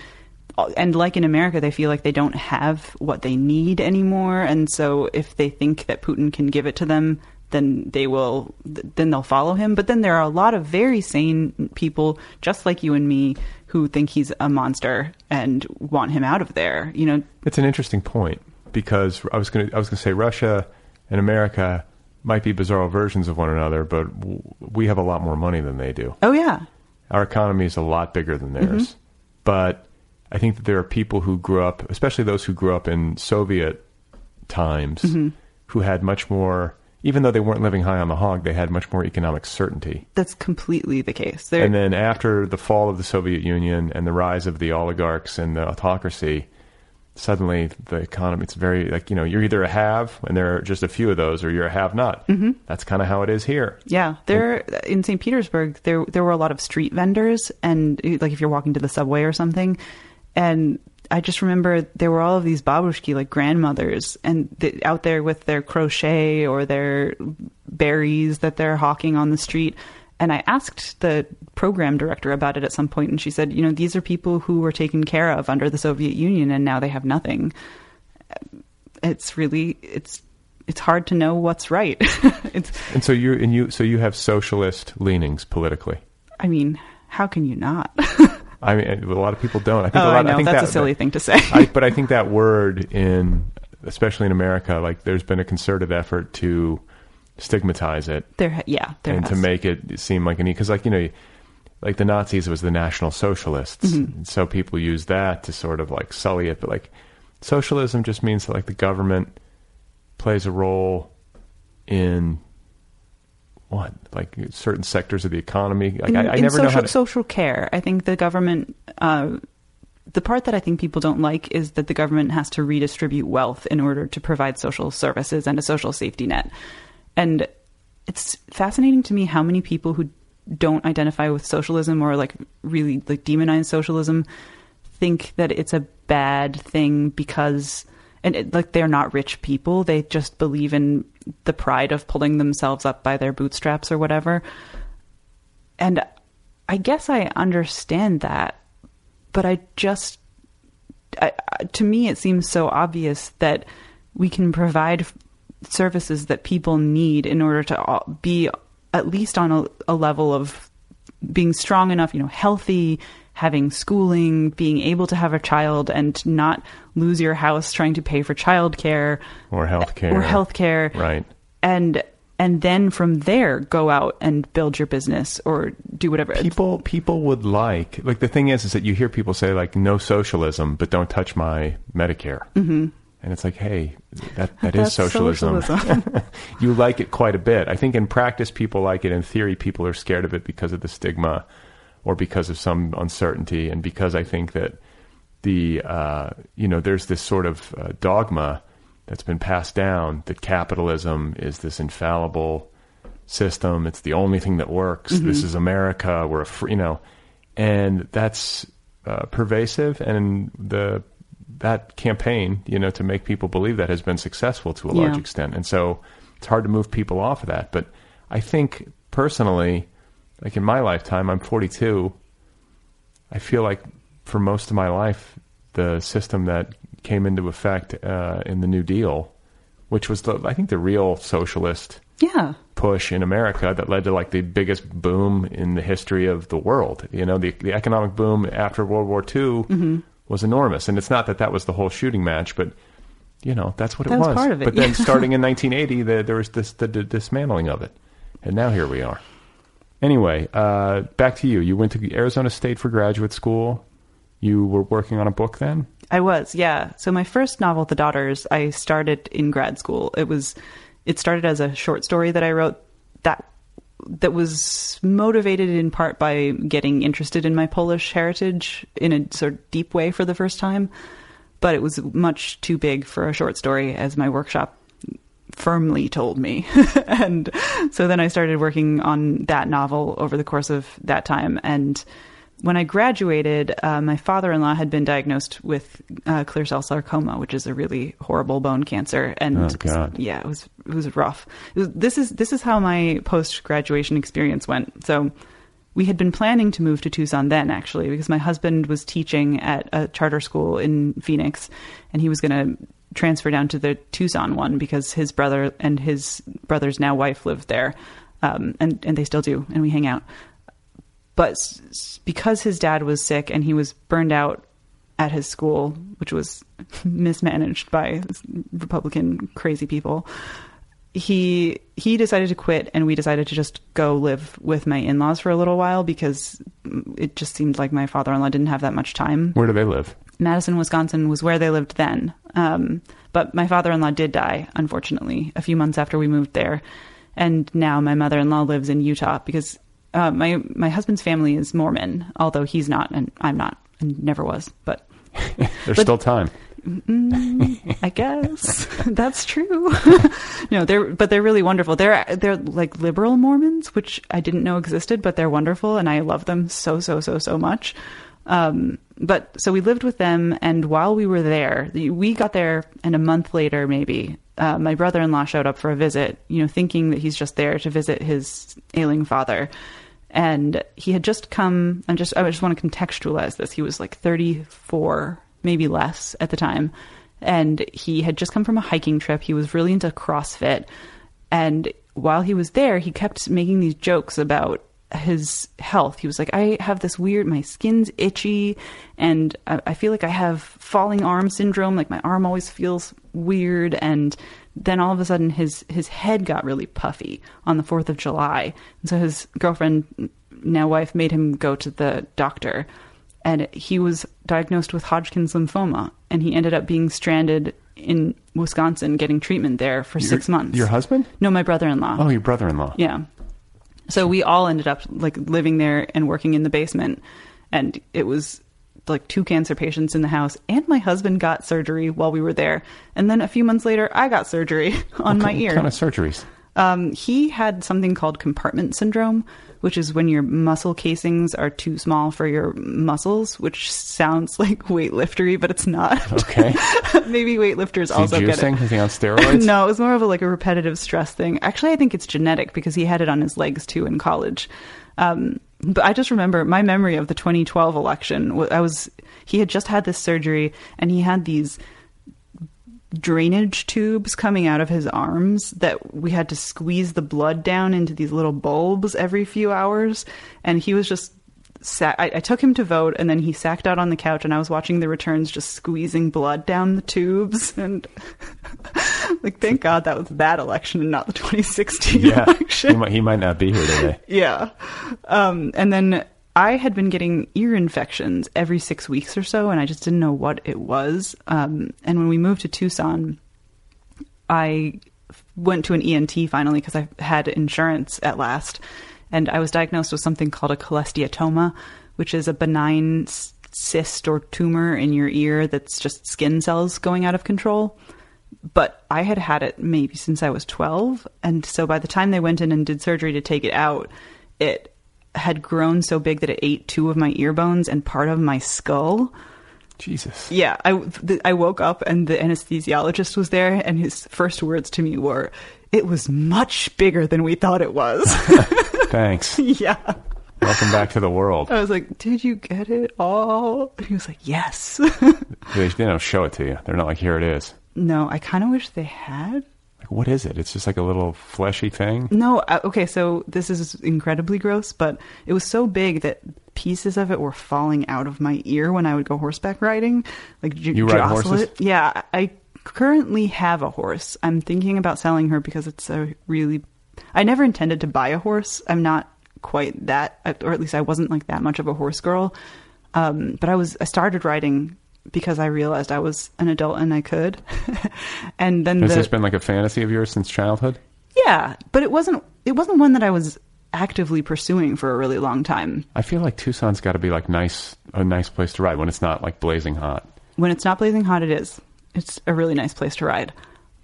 and like in America they feel like they don't have what they need anymore, and so if they think that Putin can give it to them, then they will, then they'll follow him. But then there are a lot of very sane people just like you and me who think he's a monster and want him out of there, you know. It's an interesting point. Because I was going to, I was going to say Russia and America might be bizarro versions of one another, but w- we have a lot more money than they do. Oh yeah, our economy is a lot bigger than theirs. Mm-hmm. But I think that there are people who grew up, especially those who grew up in Soviet times, mm-hmm. who had much more. Even though they weren't living high on the hog, they had much more economic certainty. That's completely the case. They're... And then after the fall of the Soviet Union and the rise of the oligarchs and the autocracy. Suddenly the economy, it's very like, you know, you're either a have, and there are just a few of those, or you're a have not. Mm-hmm. That's kind of how it is here. Yeah. There and, in Saint Petersburg, there, there were a lot of street vendors, and like if you're walking to the subway or something, and I just remember there were all of these babushki, like grandmothers, and the, out there with their crochet or their berries that they're hawking on the street. And I asked the program director about it at some point, and she said, you know, these are people who were taken care of under the Soviet Union, and now they have nothing. It's really, it's, it's hard to know what's right. It's, and so you're, and you, so you have socialist leanings politically. I mean, how can you not? I mean, a lot of people don't. I think oh, a lot, I know. I think that's that, a silly that, thing to say. I, but I think that word in, especially in America, like there's been a concerted effort to stigmatize it there yeah there and has. To make it seem like an, because like, you know, like the Nazis was the National Socialists, mm-hmm. and so people use that to sort of like sully it, but like socialism just means that like the government plays a role in what, like certain sectors of the economy, like in, I, I in never social, know how to... social care. I think the government uh the part that I think people don't like is that the government has to redistribute wealth in order to provide social services and a social safety net. And it's fascinating to me how many people who don't identify with socialism or like really like demonize socialism think that it's a bad thing because, and it, like they're not rich people. They just believe in the pride of pulling themselves up by their bootstraps or whatever. And I guess I understand that, but I just, I, to me, it seems so obvious that we can provide services that people need in order to be at least on a, a level of being strong enough, you know, healthy, having schooling, being able to have a child and not lose your house trying to pay for childcare or healthcare or healthcare. Right. And, and then from there, go out and build your business or do whatever. People, people would like, like the thing is, is that you hear people say like, no socialism, but don't touch my Medicare. Mm-hmm. And it's like, hey, that, that is socialism. socialism. You like it quite a bit. I think in practice, people like it. In theory, people are scared of it because of the stigma or because of some uncertainty. And because I think that the, uh, you know, there's this sort of uh, dogma that's been passed down that capitalism is this infallible system. It's the only thing that works. Mm-hmm. This is America. We're a free, you know, and that's uh, pervasive. And the, that campaign, you know, to make people believe that has been successful to a yeah. large extent. And so it's hard to move people off of that. But I think personally, like in my lifetime, I'm forty-two. I feel like for most of my life, the system that came into effect uh, in the New Deal, which was, the, I think, the real socialist yeah. push in America that led to like the biggest boom in the history of the world. You know, the, the economic boom after World War Two mm-hmm. was enormous. And it's not that that was the whole shooting match, but, you know, that's what it that was. was. Part of it, but yeah. then starting in nineteen eighty, the, there was this the, the dismantling of it. And now here we are. Anyway, uh, back to you. You went to Arizona State for graduate school. You were working on a book then? I was, yeah. So my first novel, The Daughters, I started in grad school. It was, it started as a short story that I wrote that that was motivated in part by getting interested in my Polish heritage in a sort of deep way for the first time. But it was much too big for a short story, as my workshop firmly told me. And so then I started working on that novel over the course of that time. And when I graduated, uh, my father-in-law had been diagnosed with uh, clear cell sarcoma, which is a really horrible bone cancer. And oh, God. yeah, it was it was rough. It was, this is this is how my post-graduation experience went. So we had been planning to move to Tucson then, actually, because my husband was teaching at a charter school in Phoenix, and he was going to transfer down to the Tucson one because his brother and his brother's now wife lived there, um, and and they still do, and we hang out. But because his dad was sick and he was burned out at his school, which was mismanaged by Republican crazy people, he he decided to quit, and we decided to just go live with my in-laws for a little while because it just seemed like my father-in-law didn't have that much time. Where do they live? Madison, Wisconsin was where they lived then. Um, but my father-in-law did die, unfortunately, a few months after we moved there. And now my mother-in-law lives in Utah because... Uh, my my husband's family is Mormon, although he's not, and I'm not, and never was. But there's but, still time. Mm, I guess that's true. No, they're but they're really wonderful. They're they're like liberal Mormons, which I didn't know existed, but they're wonderful, and I love them so so so so much. Um, but so we lived with them, and while we were there, we got there, and a month later, maybe. Uh, my brother-in-law showed up for a visit, you know, thinking that he's just there to visit his ailing father. And he had just come, I'm just, I just want to contextualize this. He was like thirty-four, maybe less at the time. And he had just come from a hiking trip. He was really into CrossFit. And while he was there, he kept making these jokes about his health. He was like, I have this weird, my skin's itchy, and I, I feel like I have falling arm syndrome. Like my arm always feels weird. And then all of a sudden his, his head got really puffy on the fourth of July. And so his girlfriend, now wife, made him go to the doctor, and he was diagnosed with Hodgkin's lymphoma, and he ended up being stranded in Wisconsin getting treatment there for your, six months. Your husband? No, my brother-in-law. Oh, your brother-in-law. Yeah. So we all ended up like living there and working in the basement, and it was like two cancer patients in the house, and my husband got surgery while we were there. And then a few months later, I got surgery on what my kind, ear. What kind of surgeries? Um, he had something called compartment syndrome, which is when your muscle casings are too small for your muscles, which sounds like weightliftery, but it's not. Okay. Maybe weightlifters is also get it. Is he juicing? Is he on steroids? No, it was more of a, like a repetitive stress thing. Actually, I think it's genetic because he had it on his legs too in college. Um, but I just remember my memory of the twenty twelve election. I was, he had just had this surgery, and he had these drainage tubes coming out of his arms that we had to squeeze the blood down into these little bulbs every few hours. And he was just sat, I, I took him to vote, and then he sacked out on the couch, and I was watching the returns, just squeezing blood down the tubes. And like, thank God that was that election and not the twenty sixteen yeah. election. He might, he might not be here today. Yeah. Um, and then I had been getting ear infections every six weeks or so, and I just didn't know what it was. Um, and when we moved to Tucson, I went to an E N T finally because I had insurance at last. And I was diagnosed with something called a cholesteatoma, which is a benign cyst or tumor in your ear that's just skin cells going out of control. But I had had it maybe since I was twelve. And so by the time they went in and did surgery to take it out, it had grown so big that it ate two of my ear bones and part of my skull. Jesus. Yeah. I, the, I woke up and the anesthesiologist was there, and his first words to me were, "It was much bigger than we thought it was." Thanks. Yeah. Welcome back to the world. I was like, "Did you get it all?" And he was like, "Yes." They don't show it to you. They're not like, "Here it is." No, I kind of wish they had. Like, what is it? It's just like a little fleshy thing? No. Uh, okay, so this is incredibly gross, but it was so big that pieces of it were falling out of my ear when I would go horseback riding. Like, j- you ride horses? It. Yeah. I currently have a horse. I'm thinking about selling her because it's a really... I never intended to buy a horse. I'm not quite that, or at least I wasn't like that much of a horse girl. Um, but I was. I started riding... because I realized I was an adult and I could. And then Has the, this been like a fantasy of yours since childhood? Yeah, but it wasn't it wasn't one that I was actively pursuing for a really long time. I feel like Tucson's got to be like nice a nice place to ride when it's not like blazing hot. When it's not blazing hot, it is. It's a really nice place to ride.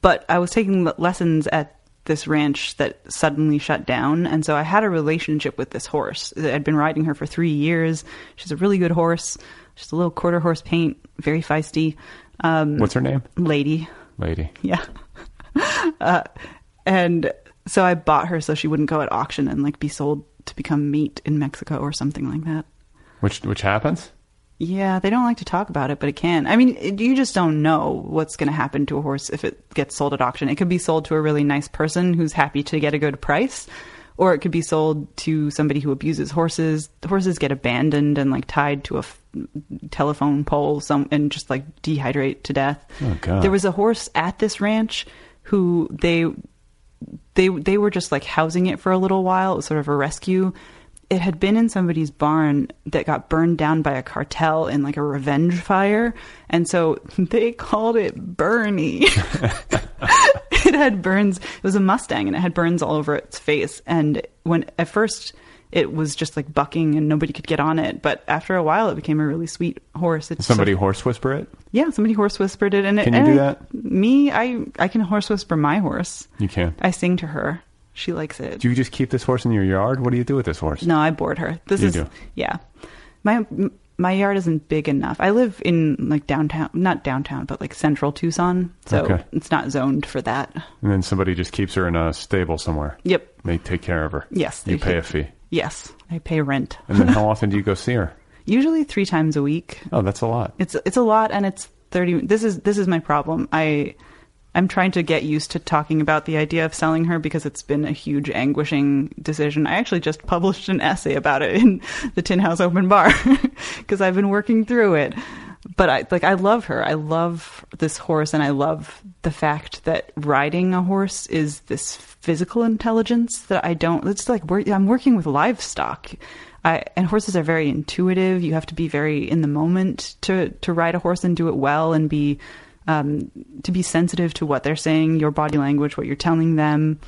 But I was taking lessons at this ranch that suddenly shut down, and so I had a relationship with this horse. I'd been riding her for three years. She's a really good horse. Just a little quarter horse paint, very feisty. Um, What's her name? Lady. Lady. Yeah. uh, and so I bought her so she wouldn't go at auction and like be sold to become meat in Mexico or something like that. Which which happens? Yeah, they don't like to talk about it, but it can. I mean, it, you just don't know what's going to happen to a horse if it gets sold at auction. It could be sold to a really nice person who's happy to get a good price. Or it could be sold to somebody who abuses horses. The horses get abandoned and like tied to a f- telephone pole some and just like dehydrate to death. Oh, God. There was a horse at this ranch who they they they were just like housing it for a little while. It was sort of a rescue. It had been in somebody's barn that got burned down by a cartel in like a revenge fire. And so they called it Bernie. It had burns. It was a Mustang and it had burns all over its face. And when at first it was just like bucking and nobody could get on it. But after a while, it became a really sweet horse. It somebody sort of, horse whisper it? Yeah, somebody horse whispered it. And it, can you and do I, that? Me, I, I can horse whisper my horse. You can. I sing to her. She likes it. Do you just keep this horse in your yard? What do you do with this horse? No, I board her. This you is do. Yeah. My my yard isn't big enough. I live in like downtown, not downtown, but like central Tucson. So okay. It's not zoned for that. And then somebody just keeps her in a stable somewhere. Yep. They take care of her. Yes. They you pay take, a fee. Yes. I pay rent. And then how often do you go see her? Usually three times a week. Oh, that's a lot. It's it's a lot and it's thirty This is this is my problem. I I'm trying to get used to talking about the idea of selling her because it's been a huge, anguishing decision. I actually just published an essay about it in the Tin House Open Bar because I've been working through it. But I like I love her. I love this horse, and I love the fact that riding a horse is this physical intelligence that I don't. It's like we're, I'm working with livestock, I, and horses are very intuitive. You have to be very in the moment to to ride a horse and do it well and be. Um, to be sensitive to what they're saying, your body language, what you're telling them.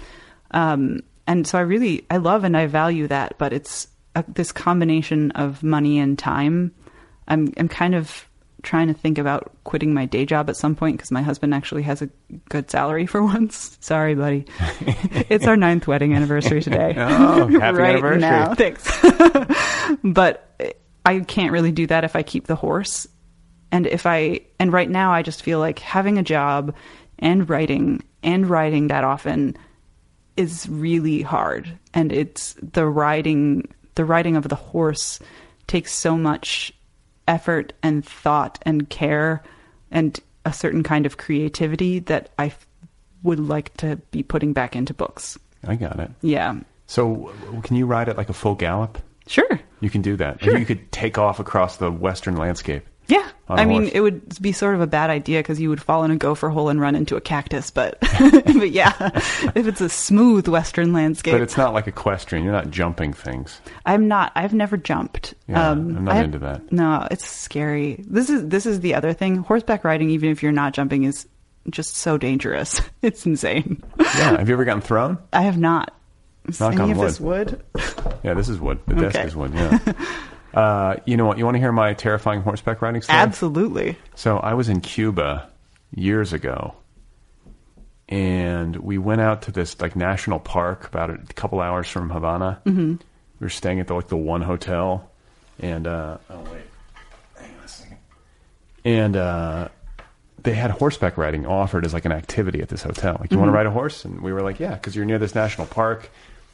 Um, and so I really, I love and I value that, but it's a, this combination of money and time. I'm I'm kind of trying to think about quitting my day job at some point because my husband actually has a good salary for once. Sorry, buddy. It's our ninth wedding anniversary today. Oh, happy right anniversary. Now. Thanks. But I can't really do that if I keep the horse. And if I, and right now I just feel like having a job and writing and writing that often is really hard. And it's the riding, the riding of the horse takes so much effort and thought and care and a certain kind of creativity that I f- would like to be putting back into books. I got it. Yeah. So can you ride it like a full gallop? Sure. You can do that. Sure. Or you could take off across the Western landscape. Yeah. I mean, horse. It would be sort of a bad idea because you would fall in a gopher hole and run into a cactus. But, but yeah, if it's a smooth Western landscape. But it's not like equestrian. You're not jumping things. I'm not. I've never jumped. Yeah, um, I'm not I, into that. No, it's scary. This is this is the other thing. Horseback riding, even if you're not jumping, is just so dangerous. It's insane. Yeah. Have you ever gotten thrown? I have not. Is Knock any on of wood. This wood? Yeah, this is wood. The okay. desk is wood, yeah. Uh, you know what? You want to hear my terrifying horseback riding story? Absolutely. So I was in Cuba years ago and we went out to this like national park about a couple hours from Havana. Mm-hmm. We were staying at the, like the one hotel, and uh, oh wait, hang on a second. And uh, they had horseback riding offered as like an activity at this hotel. Like, you mm-hmm. want to ride a horse? And we were like, yeah, because you're near this national park.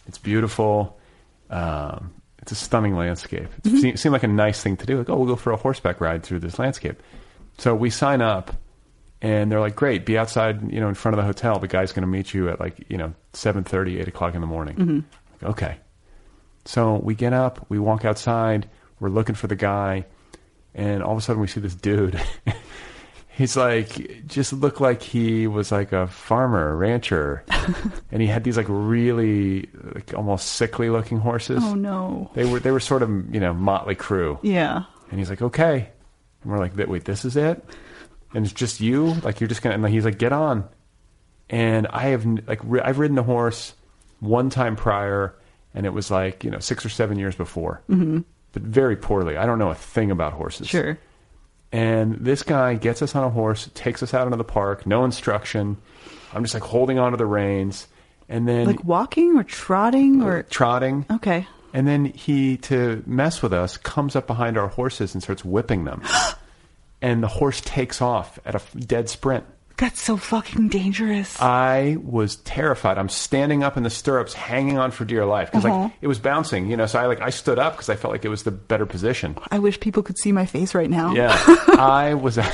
It's beautiful. Um, it's a stunning landscape. It mm-hmm. seemed, seemed like a nice thing to do. Like, oh, we'll go for a horseback ride through this landscape. So we sign up. And they're like, great, be outside, you know, in front of the hotel. The guy's going to meet you at like, you know, seven thirty, eight o'clock in the morning. Mm-hmm. Like, okay. So we get up, we walk outside, we're looking for the guy. And all of a sudden we see this dude. He's like, just looked like he was like a farmer, rancher. And he had these like really like almost sickly looking horses. Oh no. They were, they were sort of, you know, motley crew. Yeah. And he's like, okay. And we're like, wait, this is it? And it's just you, like you're just gonna. And like, he's like, get on. And I have like I've ridden a horse one time prior, and it was like you know six or seven years before, mm-hmm. but very poorly. I don't know a thing about horses. Sure. And this guy gets us on a horse, takes us out into the park, no instruction. I'm just like holding onto the reins, and then like walking or trotting or, or trotting. Okay. And then he, to mess with us, comes up behind our horses and starts whipping them. And the horse takes off at a dead sprint. That's so fucking dangerous. I was terrified. I'm standing up in the stirrups, hanging on for dear life. Because uh-huh. like, it was bouncing, you know, so I like I stood up because I felt like it was the better position. I wish people could see my face right now. Yeah. I was uh,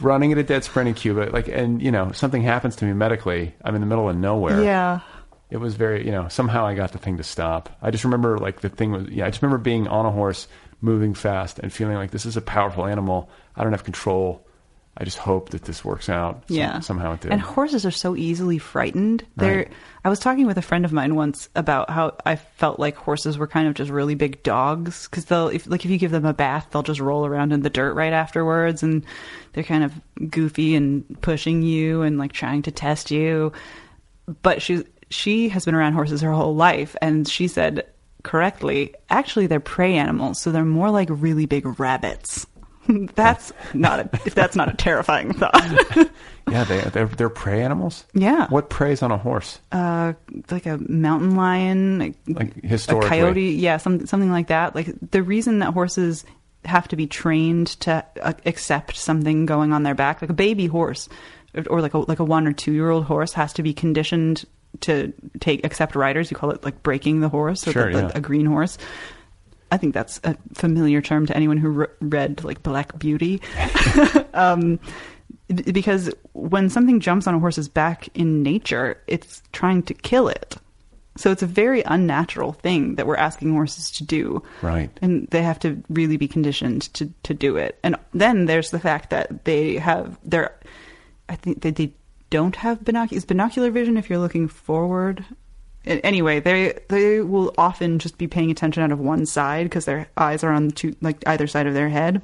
running at a dead sprint in Cuba. Like, and, you know, something happens to me medically. I'm in the middle of nowhere. Yeah. It was very, you know, somehow I got the thing to stop. I just remember like the thing was, yeah, I just remember being on a horse, moving fast and feeling like this is a powerful animal. I don't have control. I just hope that this works out. So, yeah. Somehow it did. And horses are so easily frightened. They're, right. I was talking with a friend of mine once about how I felt like horses were kind of just really big dogs. Because they'll, if, like if you give them a bath, they'll just roll around in the dirt right afterwards. And they're kind of goofy and pushing you and like trying to test you. But she, she has been around horses her whole life. And she said correctly, actually they're prey animals. So they're more like really big rabbits. That's not a, if that's not a terrifying thought. Yeah, they they're, they're prey animals. Yeah. What preys on a horse? Uh, like a mountain lion, like, like historically, a coyote. Yeah, some, something like that. Like the reason that horses have to be trained to uh, accept something going on their back, like a baby horse, or like a like a one or two year old horse, has to be conditioned to take accept riders. You call it like breaking the horse, or sure, the, yeah. the, a green horse. I think that's a familiar term to anyone who re- read like Black Beauty. um, d- because when something jumps on a horse's back in nature, it's trying to kill it. So it's a very unnatural thing that we're asking horses to do. Right. And they have to really be conditioned to, to do it. And then there's the fact that they have their, I think that they don't have binoc- is binocular vision if you're looking forward. Anyway, they they will often just be paying attention out of one side because their eyes are on the two, like either side of their head.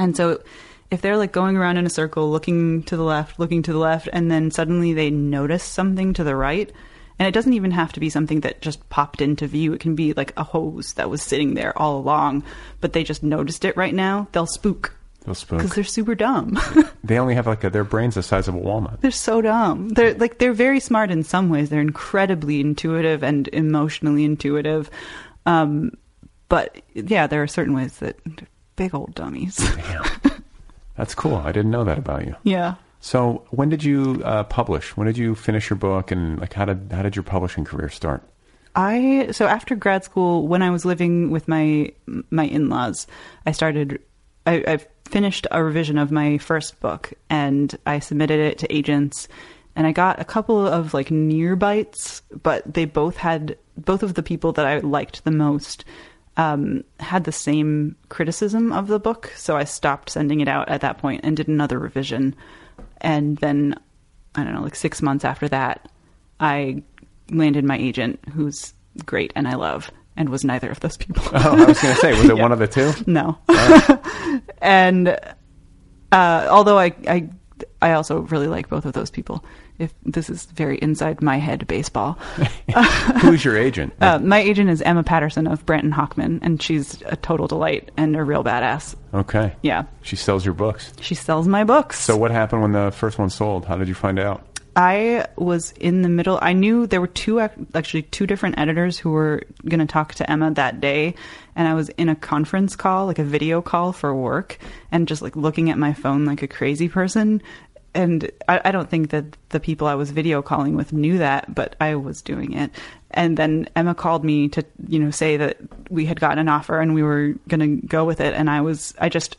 And so if they're like going around in a circle, looking to the left, looking to the left, and then suddenly they notice something to the right. And it doesn't even have to be something that just popped into view. It can be like a hose that was sitting there all along, but they just noticed it right now. They'll spook. They'll spook. Because they're super dumb. They only have like a, their brain's the size of a walnut. They're so dumb. They're like, they're very smart in some ways. They're incredibly intuitive and emotionally intuitive. Um, but yeah, there are certain ways that big old dummies. Damn. That's cool. I didn't know that about you. Yeah. So when did you uh, publish? When did you finish your book? And like, how did, how did your publishing career start? I, so after grad school, when I was living with my, my in-laws, I started, I, I've, finished a revision of my first book and I submitted it to agents and I got a couple of like near bites, but they both had, both of the people that I liked the most um, had the same criticism of the book. So I stopped sending it out at that point and did another revision. And then, I don't know, like six months after that, I landed my agent who's great and I love. And was neither of those people. Oh, I was going to say, was it yeah. one of the two? No. Right. And uh, although I, I, I also really like both of those people. If this is very inside my head baseball. Who's your agent? Uh, my agent is Emma Patterson of Branton Hockman, and she's a total delight and a real badass. Okay. Yeah. She sells your books. She sells my books. So what happened when the first one sold? How did you find out? I was in the middle. I knew there were two, actually two different editors who were going to talk to Emma that day. And I was in a conference call, like a video call for work, and just like looking at my phone like a crazy person. And I, I don't think that the people I was video calling with knew that, but I was doing it. And then Emma called me to, you know, say that we had gotten an offer and we were going to go with it. And I was, I just,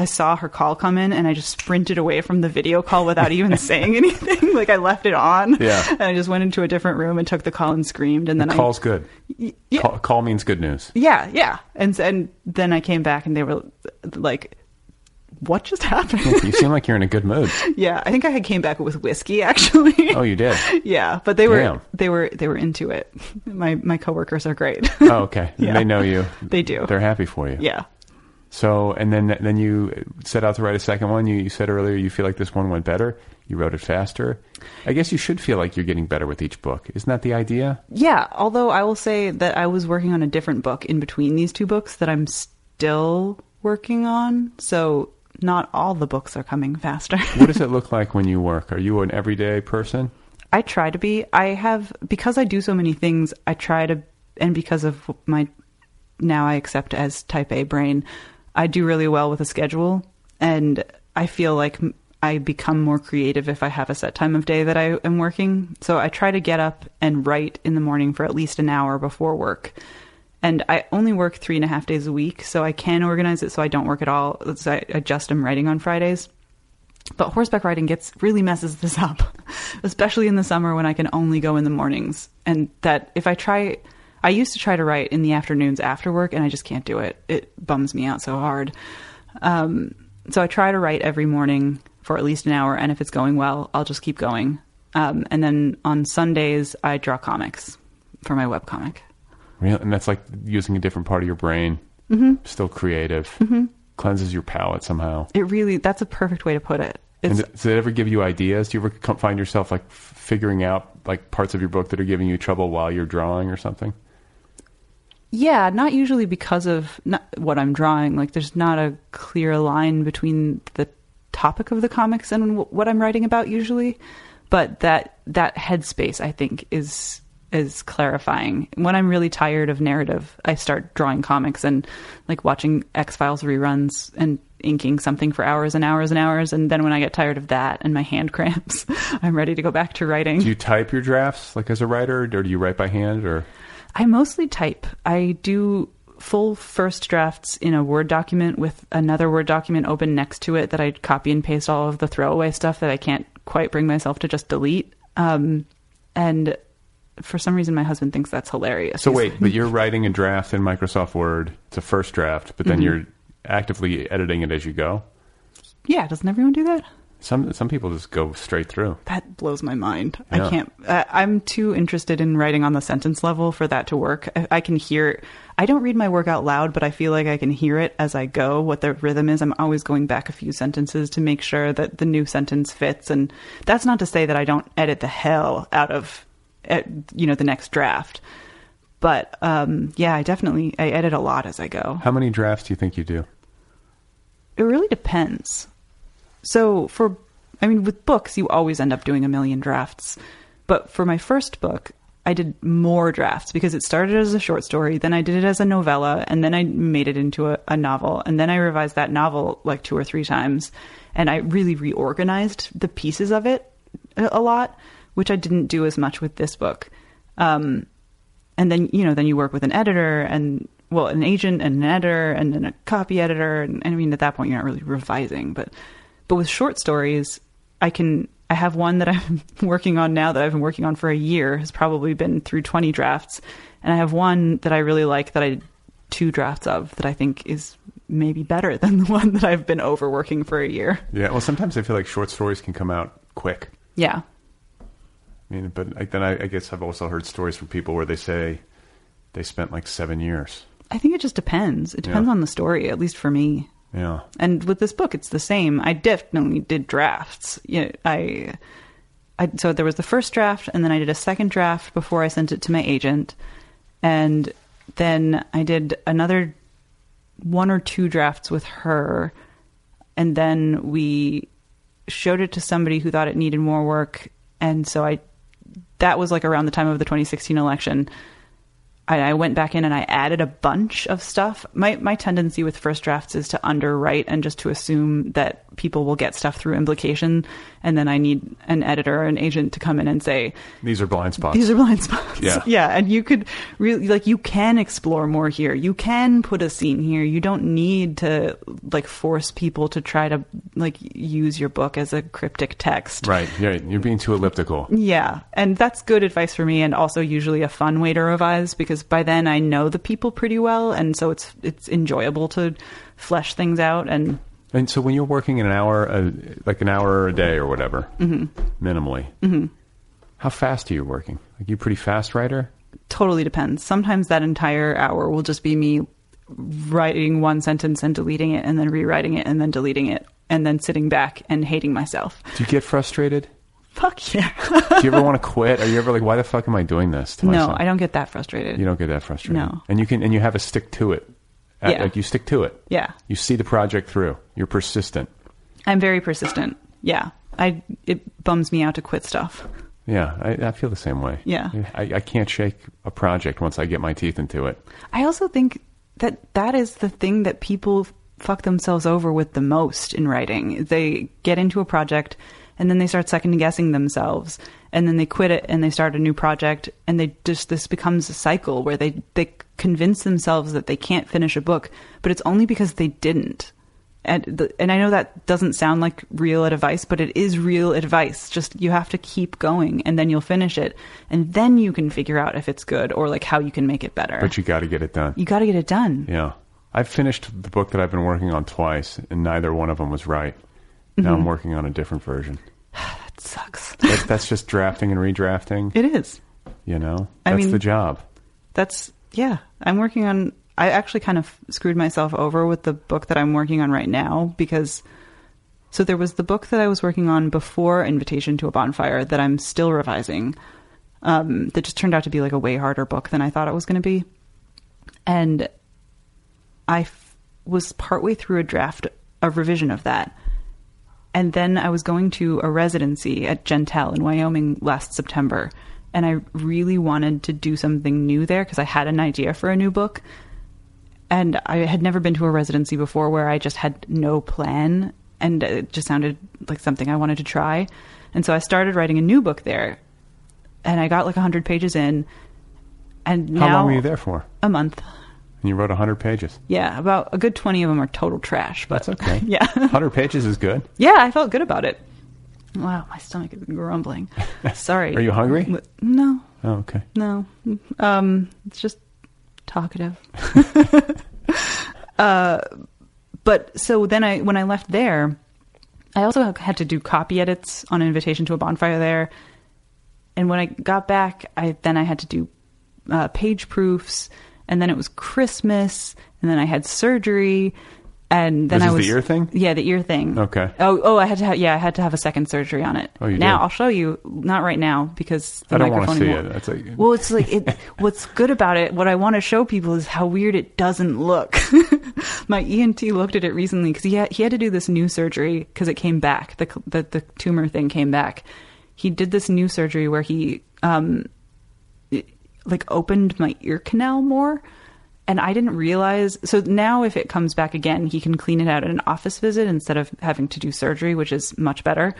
I saw her call come in and I just sprinted away from the video call without even saying anything. Like I left it on. Yeah. And I just went into a different room and took the call and screamed. And then the call's I, good. Yeah. Call, call means good news. Yeah. Yeah. And, and then I came back and they were like, what just happened? You seem like you're in a good mood. Yeah. I think I came back with whiskey actually. Oh, you did? Yeah. But they were, Damn. they were, they were into it. My, my coworkers are great. Oh, okay. Yeah. They know you. They do. They're happy for you. Yeah. So, and then then you set out to write a second one. You, you said earlier you feel like this one went better. You wrote it faster. I guess you should feel like you're getting better with each book. Isn't that the idea? Yeah, although I will say that I was working on a different book in between these two books that I'm still working on. So not all the books are coming faster. What does it look like when you work? Are you an everyday person? I try to be. I have, because I do so many things, I try to, and because of my, now I accept as type A brain, I do really well with a schedule, and I feel like I become more creative if I have a set time of day that I am working. So I try to get up and write in the morning for at least an hour before work. And I only work three and a half days a week, so I can organize it so I don't work at all. So I, I just am writing on Fridays. But horseback riding gets really messes this up, especially in the summer when I can only go in the mornings. And that if I try... I used to try to write in the afternoons after work, and I just can't do it. It bums me out so hard. Um, so I try to write every morning for at least an hour, and if it's going well, I'll just keep going. Um, and then on Sundays, I draw comics for my webcomic. Really? And that's like using a different part of your brain, mm-hmm. still creative, mm-hmm. cleanses your palate somehow. It really, that's a perfect way to put it. It's, and does it ever give you ideas? Do you ever find yourself like figuring out like parts of your book that are giving you trouble while you're drawing or something? Yeah, not usually because of not what I'm drawing. Like, there's not a clear line between the topic of the comics and w- what I'm writing about usually. But that that headspace, I think, is is clarifying. When I'm really tired of narrative, I start drawing comics and like watching X-Files reruns and inking something for hours and hours and hours. And then when I get tired of that and my hand cramps, I'm ready to go back to writing. Do you type your drafts like as a writer, or do you write by hand, or... I mostly type. I do full first drafts in a Word document with another Word document open next to it that I copy and paste all of the throwaway stuff that I can't quite bring myself to just delete. Um, and for some reason, my husband thinks that's hilarious. So wait, but you're writing a draft in Microsoft Word. It's a first draft, but then mm-hmm. you're actively editing it as you go? Yeah. Doesn't everyone do that? Some some people just go straight through. That blows my mind. Yeah. I can't... I, I'm too interested in writing on the sentence level for that to work. I, I can hear... I don't read my work out loud, but I feel like I can hear it as I go, what the rhythm is. I'm always going back a few sentences to make sure that the new sentence fits. And that's not to say that I don't edit the hell out of, you know, the next draft. But, um, yeah, I definitely... I edit a lot as I go. How many drafts do you think you do? It really depends. So for, I mean, with books, you always end up doing a million drafts. But for my first book, I did more drafts because it started as a short story. Then I did it as a novella, and then I made it into a, a novel. And then I revised that novel like two or three times. And I really reorganized the pieces of it a lot, which I didn't do as much with this book. Um, and then, you know, then you work with an editor and, well, an agent and an editor and then a copy editor. And, and I mean, at that point, you're not really revising, but... But with short stories, I can, I have one that I'm working on now that I've been working on for a year, has probably been through twenty drafts. And I have one that I really like that I did two drafts of that I think is maybe better than the one that I've been overworking for a year. Yeah. Well, sometimes I feel like short stories can come out quick. Yeah. I mean, but I, then I, I guess I've also heard stories from people where they say they spent like seven years. I think it just depends. It depends yeah. on the story, at least for me. Yeah. And with this book, it's the same. I definitely did drafts. You know, I, I, so there was the first draft, and then I did a second draft before I sent it to my agent. And then I did another one or two drafts with her. And then we showed it to somebody who thought it needed more work. And so I, that was like around the time of the twenty sixteen election. I, I went back in and I added a bunch of stuff. My, my tendency with first drafts is to underwrite and just to assume that people will get stuff through implication. And then I need an editor or an agent to come in and say, these are blind spots. These are blind spots. Yeah. Yeah. And you could really, like, you can explore more here. You can put a scene here. You don't need to, like, force people to try to, like, use your book as a cryptic text. Right. Right. You're being too elliptical. Yeah. And that's good advice for me. And also usually a fun way to revise, because by then I know the people pretty well. And so it's, it's enjoyable to flesh things out. And, And so when you're working in an hour, uh, like an hour a day or whatever, mm-hmm. minimally, mm-hmm. how fast are you working? Like, you pretty fast writer? Totally depends. Sometimes that entire hour will just be me writing one sentence and deleting it and then rewriting it and then deleting it and then sitting back and hating myself. Do you get frustrated? Fuck yeah. Do you ever want to quit? Are you ever like, why the fuck am I doing this to myself? No, I don't get that frustrated. You don't get that frustrated. No. And you can, and you have a stick to it. At, yeah. Like, you stick to it. Yeah. You see the project through. You're persistent. I'm very persistent. Yeah. I, it bums me out to quit stuff. Yeah. I, I feel the same way. Yeah. I, I can't shake a project once I get my teeth into it. I also think that that is the thing that people fuck themselves over with the most in writing. They get into a project and then they start second guessing themselves, and then they quit it and they start a new project, and they just, this becomes a cycle where they, they convince themselves that they can't finish a book, but it's only because they didn't. And the, and I know that doesn't sound like real advice, but it is real advice. Just, you have to keep going, and then you'll finish it, and then you can figure out if it's good or like how you can make it better. But you got to get it done. You got to get it done. Yeah. I've finished the book that I've been working on twice, and neither one of them was right. Now mm-hmm. I'm working on a different version. That sucks. That's, that's just drafting and redrafting. It is. You know, that's I mean, the job. That's, yeah, I'm working on, I actually kind of screwed myself over with the book that I'm working on right now, because, so there was the book that I was working on before Invitation to a Bonfire that I'm still revising. Um, that just turned out to be like a way harder book than I thought it was going to be. And I f- was partway through a draft, a revision of that. And then I was going to a residency at Gentell in Wyoming last September. And I really wanted to do something new there because I had an idea for a new book. And I had never been to a residency before where I just had no plan. And it just sounded like something I wanted to try. And so I started writing a new book there. And I got like one hundred pages in. And now, how long were you there for? A month. And you wrote one hundred pages. Yeah, about a good twenty of them are total trash. But that's okay. Yeah. one hundred pages is good. Yeah, I felt good about it. Wow, my stomach is grumbling. Sorry. Are you hungry? No. Oh, okay. No. Um, it's just talkative. uh, but so then I, when I left there, I also had to do copy edits on Invitation to a Bonfire there. And when I got back, I then I had to do uh, page proofs. And then it was Christmas, and then I had surgery, and then this I was... Is the ear thing? Yeah, the ear thing. Okay. Oh, oh, I had to have, yeah, I had to have a second surgery on it. Oh, you Now, did? I'll show you, not right now, because the microphone... I don't want to see it. Like... Well, it's like, it, what's good about it, what I want to show people is how weird it doesn't look. My E N T looked at it recently, because he had, he had to do this new surgery, because it came back, the, the, the tumor thing came back. He did this new surgery where he... um. like opened my ear canal more, and I didn't realize. So now if it comes back again, he can clean it out at an office visit instead of having to do surgery, which is much better.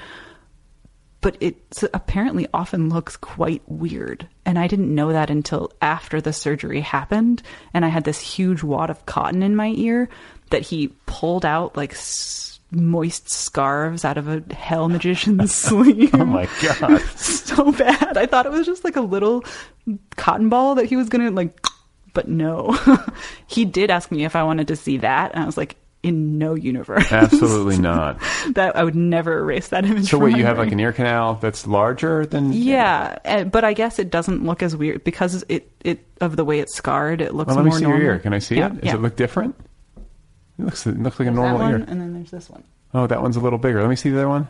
But it apparently often looks quite weird. And I didn't know that until after the surgery happened. And I had this huge wad of cotton in my ear that he pulled out like moist scarves out of a hell magician's sleeve. Oh my God. So bad. I thought it was just like a little cotton ball that he was gonna like, but no. He did ask me if I wanted to see that, and I was like, in no universe. Absolutely not. That I would never erase that image. So wait, you have brain. Like an ear canal that's larger than... Yeah, uh, but I guess it doesn't look as weird because it, it of the way it's scarred, it looks well, let more me see normal. Your ear. Can I see yeah, it? Does yeah. it look different? It looks, it looks like there's a normal one, ear. And then there's this one. Oh, that one's a little bigger. Let me see the other one.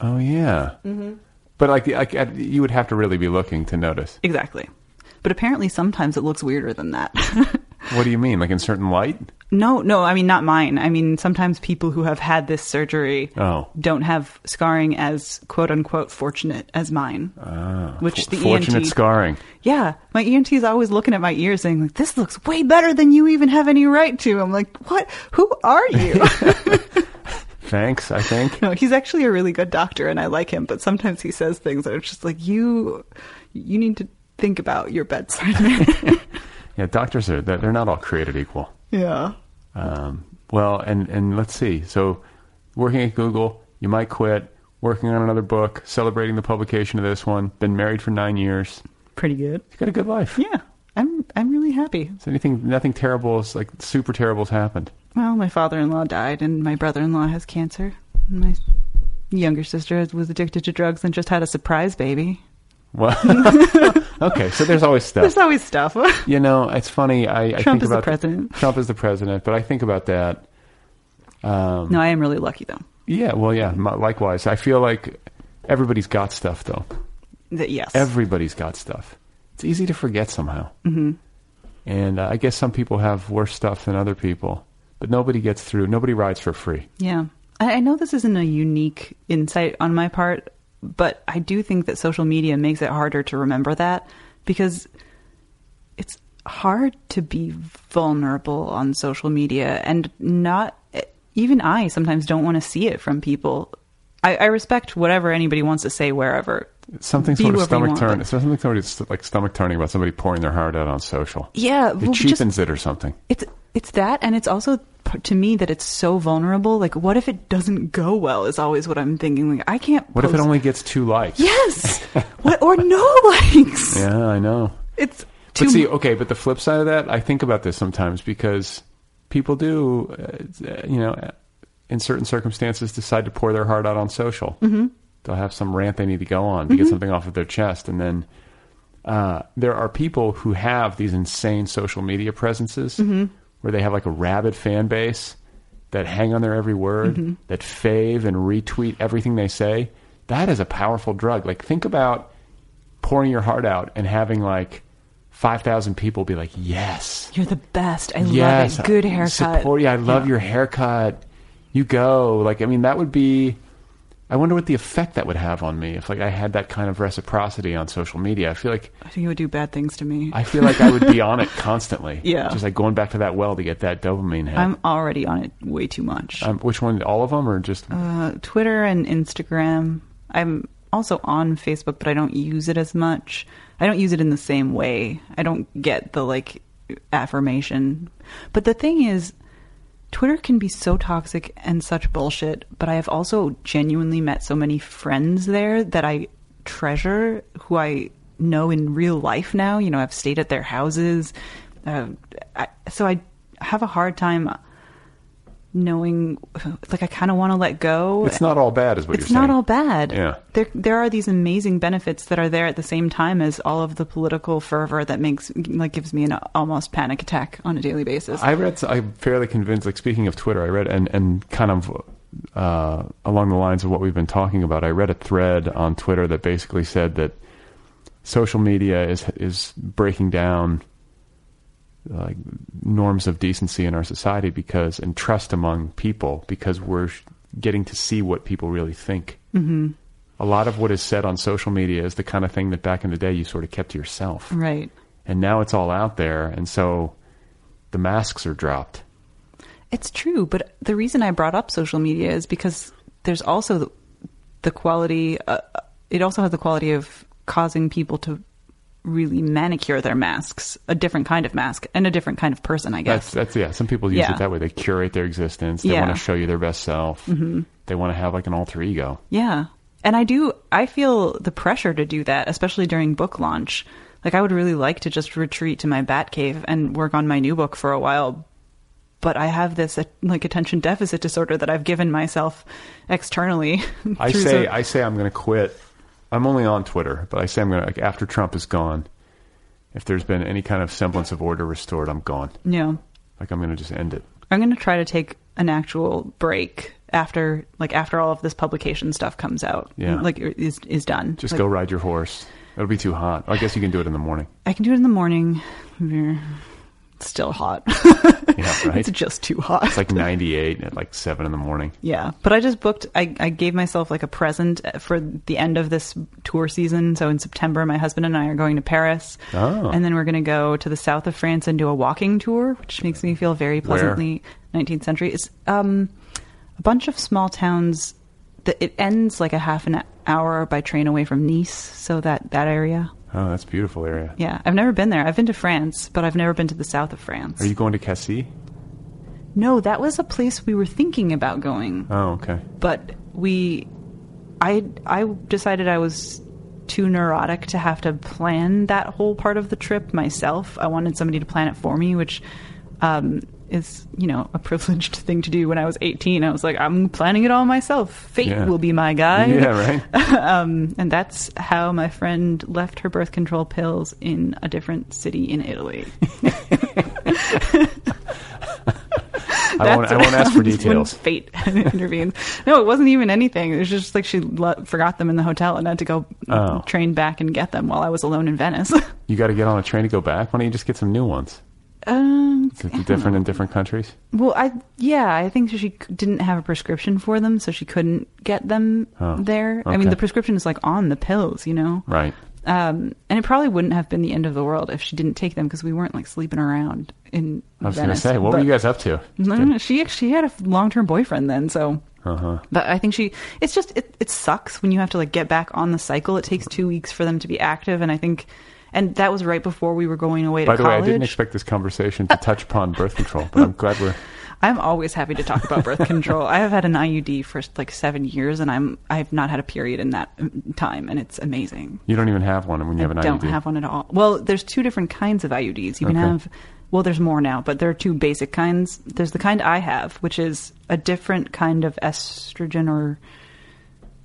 Oh, yeah. Mm-hmm. But like, like you would have to really be looking to notice. Exactly. But apparently sometimes it looks weirder than that. What do you mean? Like in certain light? No, no, I mean, not mine. I mean, sometimes people who have had this surgery oh. don't have scarring as quote unquote fortunate as mine. Ah, which for, the fortunate E N T, scarring. Yeah. My E N T is always looking at my ears saying, like, this looks way better than you even have any right to. I'm like, what? Who are you? Thanks, I think. No, he's actually a really good doctor and I like him, but sometimes he says things that are just like, you, you need to think about your bedside manner. Yeah, doctors are, they're not all created equal. Yeah. Um, well, and, and let's see. So working at Google, you might quit, working on another book, celebrating the publication of this one, been married for nine years. Pretty good. You've got a good life. Yeah. I'm I'm really happy. So anything, nothing terrible is like super terrible has happened. Well, my father-in-law died and my brother-in-law has cancer. And my younger sister was addicted to drugs and just had a surprise baby. Well, okay, so there's always stuff. There's always stuff. You know, it's funny. I, I Trump think is about the president. Trump is the president, but I think about that. Um, no, I am really lucky, though. Yeah, well, yeah, likewise. I feel like everybody's got stuff, though. The, yes. Everybody's got stuff. It's easy to forget somehow. Mm-hmm. And uh, I guess some people have worse stuff than other people, but nobody gets through. Nobody rides for free. Yeah. I, I know this isn't a unique insight on my part, but I do think that social media makes it harder to remember that because it's hard to be vulnerable on social media and not, even I sometimes don't want to see it from people. I, I respect whatever anybody wants to say wherever. Something sort of stomach turning. Something sort of like stomach turning about somebody pouring their heart out on social. Yeah. It well, cheapens just, it or something. It's it's that, and it's also to me that it's so vulnerable. Like, what if it doesn't go well? Is always what I'm thinking. Like, I can't. What post. If it only gets two likes? Yes. What or no likes? Yeah, I know. It's. Too but see, okay, but the flip side of that, I think about this sometimes because people do, uh, you know, in certain circumstances, decide to pour their heart out on social. Mm-hmm. They'll have some rant they need to go on to mm-hmm. get something off of their chest. And then uh, there are people who have these insane social media presences mm-hmm. where they have like a rabid fan base that hang on their every word, mm-hmm. that fave and retweet everything they say. That is a powerful drug. Like, think about pouring your heart out and having like five thousand people be like, yes. You're the best. I yes, love it. Good haircut. Support you. I love yeah. your haircut. You go. Like, I mean, that would be... I wonder what the effect that would have on me if like I had that kind of reciprocity on social media. I feel like... I think it would do bad things to me. I feel like I would be on it constantly. Yeah. Just like going back to that well to get that dopamine hit. I'm already on it way too much. Um, which one? All of them or just... Uh, Twitter and Instagram. I'm also on Facebook, but I don't use it as much. I don't use it in the same way. I don't get the like affirmation. But the thing is... Twitter can be so toxic and such bullshit, but I have also genuinely met so many friends there that I treasure who I know in real life now. You know, I've stayed at their houses. Uh, I, so I have a hard time knowing, like, I kind of want to let go. It's not all bad is what it's you're saying. It's not all bad. Yeah. There, there are these amazing benefits that are there at the same time as all of the political fervor that makes, like, gives me an almost panic attack on a daily basis. I read, I'm fairly convinced, like, speaking of Twitter, I read, and, and kind of uh, along the lines of what we've been talking about, I read a thread on Twitter that basically said that social media is is breaking down like norms of decency in our society because, and trust among people, because we're getting to see what people really think. Mm-hmm. A lot of what is said on social media is the kind of thing that back in the day you sort of kept to yourself. Right. And now it's all out there. And so the masks are dropped. It's true. But the reason I brought up social media is because there's also the, the quality, uh, it also has the quality of causing people to really manicure their masks, a different kind of mask and a different kind of person, I guess. That's, that's yeah. Some people use yeah. it that way. They curate their existence. They yeah. want to show you their best self. Mm-hmm. They want to have like an alter ego. Yeah. And I do, I feel the pressure to do that, especially during book launch. Like, I would really like to just retreat to my bat cave and work on my new book for a while. But I have this like attention deficit disorder that I've given myself externally. I say, so- I say I'm going to quit. I'm only on Twitter, but I say I'm going to, like, after Trump is gone, if there's been any kind of semblance of order restored, I'm gone. Yeah. Like, I'm going to just end it. I'm going to try to take an actual break after, like, after all of this publication stuff comes out. Yeah. Like, is is done. Just like, go ride your horse. It'll be too hot. I guess you can do it in the morning. I can do it in the morning. still hot. Yeah, right? It's just too hot. It's like ninety-eight at like seven in the morning. Yeah. But I just booked, I, I gave myself like a present for the end of this tour season. So in September, my husband and I are going to Paris. Oh. And then we're going to go to the south of France and do a walking tour, which makes me feel very pleasantly Where? nineteenth century. It's um, a bunch of small towns. The, it ends like a half an hour by train away from Nice. So that, that area. Oh, that's a beautiful area. Yeah. I've never been there. I've been to France, but I've never been to the south of France. Are you going to Cassis? No, that was a place we were thinking about going. Oh, okay. But we... I, I decided I was too neurotic to have to plan that whole part of the trip myself. I wanted somebody to plan it for me, which um, is, you know, a privileged thing to do. When I was eighteen, I was like, I'm planning it all myself. Fate yeah. will be my guide. Yeah, right. um, and that's how my friend left her birth control pills in a different city in Italy. I won't, I won't ask for details. Fate intervenes. No, it wasn't even anything. It was just like she lo- forgot them in the hotel and had to go oh. train back and get them while I was alone in Venice. You got to get on a train to go back? Why don't you just get some new ones? Um, Is it different know. in different countries? Well, I yeah, I think she didn't have a prescription for them, so she couldn't get them oh, there. Okay. I mean, the prescription is like on the pills, you know? Right. Um, and it probably wouldn't have been the end of the world if she didn't take them, because we weren't like sleeping around in Venice. I was going to say, what but, were you guys up to? No, no, no, she she had a long-term boyfriend then, so. Uh-huh. But I think she. It's just it. It sucks when you have to like get back on the cycle. It takes two weeks for them to be active, and I think, and that was right before we were going away to college. By the way, I didn't expect this conversation to touch upon birth control, but I'm glad we're. I'm always happy to talk about birth control. I have had an I U D for like seven years, and I'm I've not had a period in that time, and it's amazing. You don't even have one when you I have an I U D. I don't have one at all. Well, there's two different kinds of I U Ds. You okay. can have, well, there's more now, but there are two basic kinds. There's the kind I have, which is a different kind of estrogen or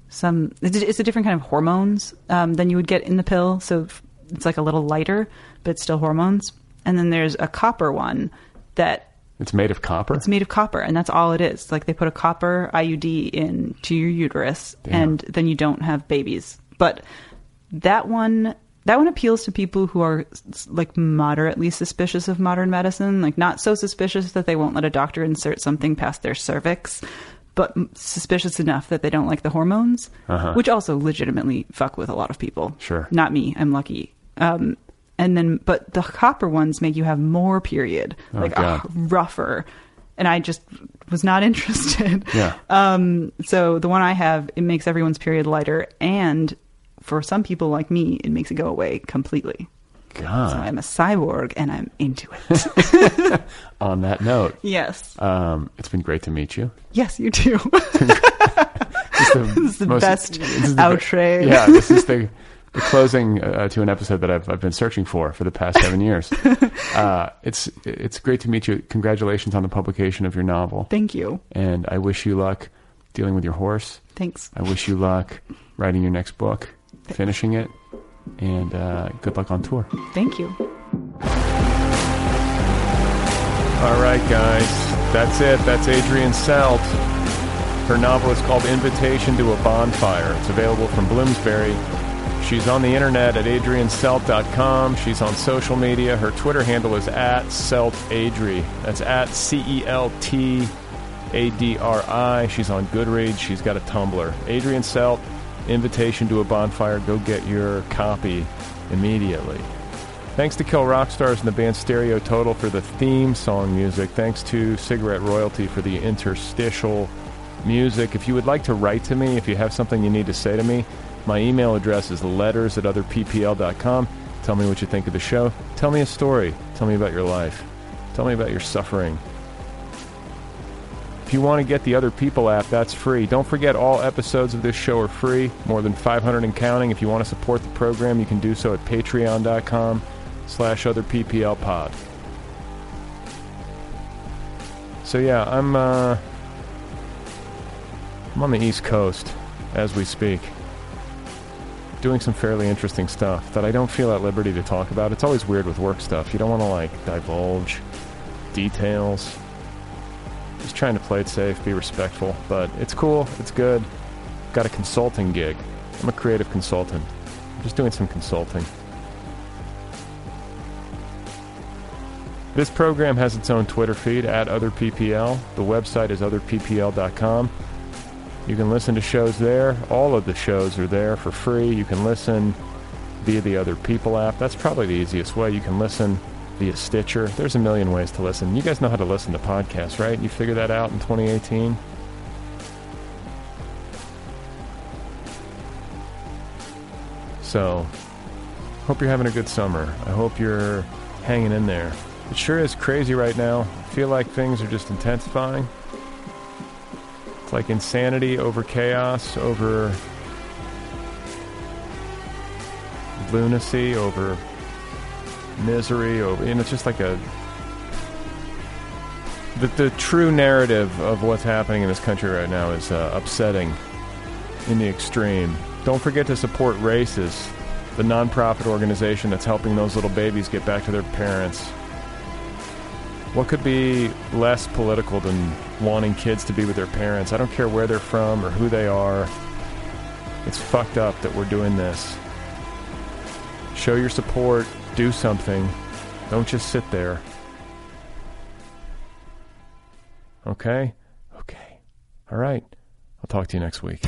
some, it's a different kind of hormones um, than you would get in the pill. So it's like a little lighter, but it's still hormones. And then there's a copper one that... It's made of copper? It's made of copper, and that's all it is. Like, they put a copper I U D into your uterus, Damn. and then you don't have babies. But that one that one appeals to people who are, like, moderately suspicious of modern medicine. Like, not so suspicious that they won't let a doctor insert something past their cervix, but suspicious enough that they don't like the hormones, uh-huh. which also legitimately fuck with a lot of people. Sure. Not me. I'm lucky. Um And then, but the copper ones make you have more period, oh, like uh, rougher. And I just was not interested. Yeah. Um, so the one I have, it makes everyone's period lighter. And for some people like me, it makes it go away completely. God. So I'm a cyborg and I'm into it. On that note. Yes. Um, it's been great to meet you. Yes, you too. It's the, this is the most, best this is the outro. Be- yeah, this is the... The closing uh, to an episode that I've, I've been searching for for the past seven years. uh, it's it's great to meet you. Congratulations on the publication of your novel. Thank you. And I wish you luck dealing with your horse. Thanks. I wish you luck writing your next book, Thanks. finishing it, and uh, good luck on tour. Thank you. All right, guys. That's it. That's Adrienne Celt. Her novel is called Invitation to a Bonfire. It's available from Bloomsbury. She's on the internet at adrienne celt dot com. She's on social media. Her Twitter handle is at celtadri. That's at C E L T A D R I. She's on Goodreads. She's got a Tumblr. Adrienne Celt, Invitation to a Bonfire. Go get your copy immediately. Thanks to Kill Rockstars and the band Stereo Total for the theme song music. Thanks to Cigarette Royalty for the interstitial music. If you would like to write to me, if you have something you need to say to me, my email address is letters at other p p l dot com. Tell me what you think of the show. Tell me a story. Tell me about your life. Tell me about your suffering. If you want to get the Other People app, that's free. Don't forget, all episodes of this show are free, more than five hundred and counting. If you want to support the program, you can do so at patreon dot com slash other p p l pod. So yeah, I'm, uh, I'm on the East Coast as we speak, doing some fairly interesting stuff that I don't feel at liberty to talk about. It's always weird with work stuff. You don't want to, like, divulge details. Just trying to play it safe, be respectful. But it's cool. It's good. Got a consulting gig. I'm a creative consultant. I'm just doing some consulting. This program has its own Twitter feed at Other P P L. The website is other p p l dot com. You can listen to shows there. All of the shows are there for free. You can listen via the Other People app. That's probably the easiest way. You can listen via Stitcher. There's a million ways to listen. You guys know how to listen to podcasts, right? You figured that out in twenty eighteen? So, hope you're having a good summer. I hope you're hanging in there. It sure is crazy right now. I feel like things are just intensifying. It's like insanity over chaos, over lunacy, over misery, over, you know, it's just like a the, the true narrative of what's happening in this country right now is uh, upsetting in the extreme. Don't forget to support RAICES, the nonprofit organization that's helping those little babies get back to their parents. What could be less political than wanting kids to be with their parents? I don't care where they're from or who they are. It's fucked up that we're doing this. Show your support. Do something. Don't just sit there. Okay? Okay. All right. I'll talk to you next week.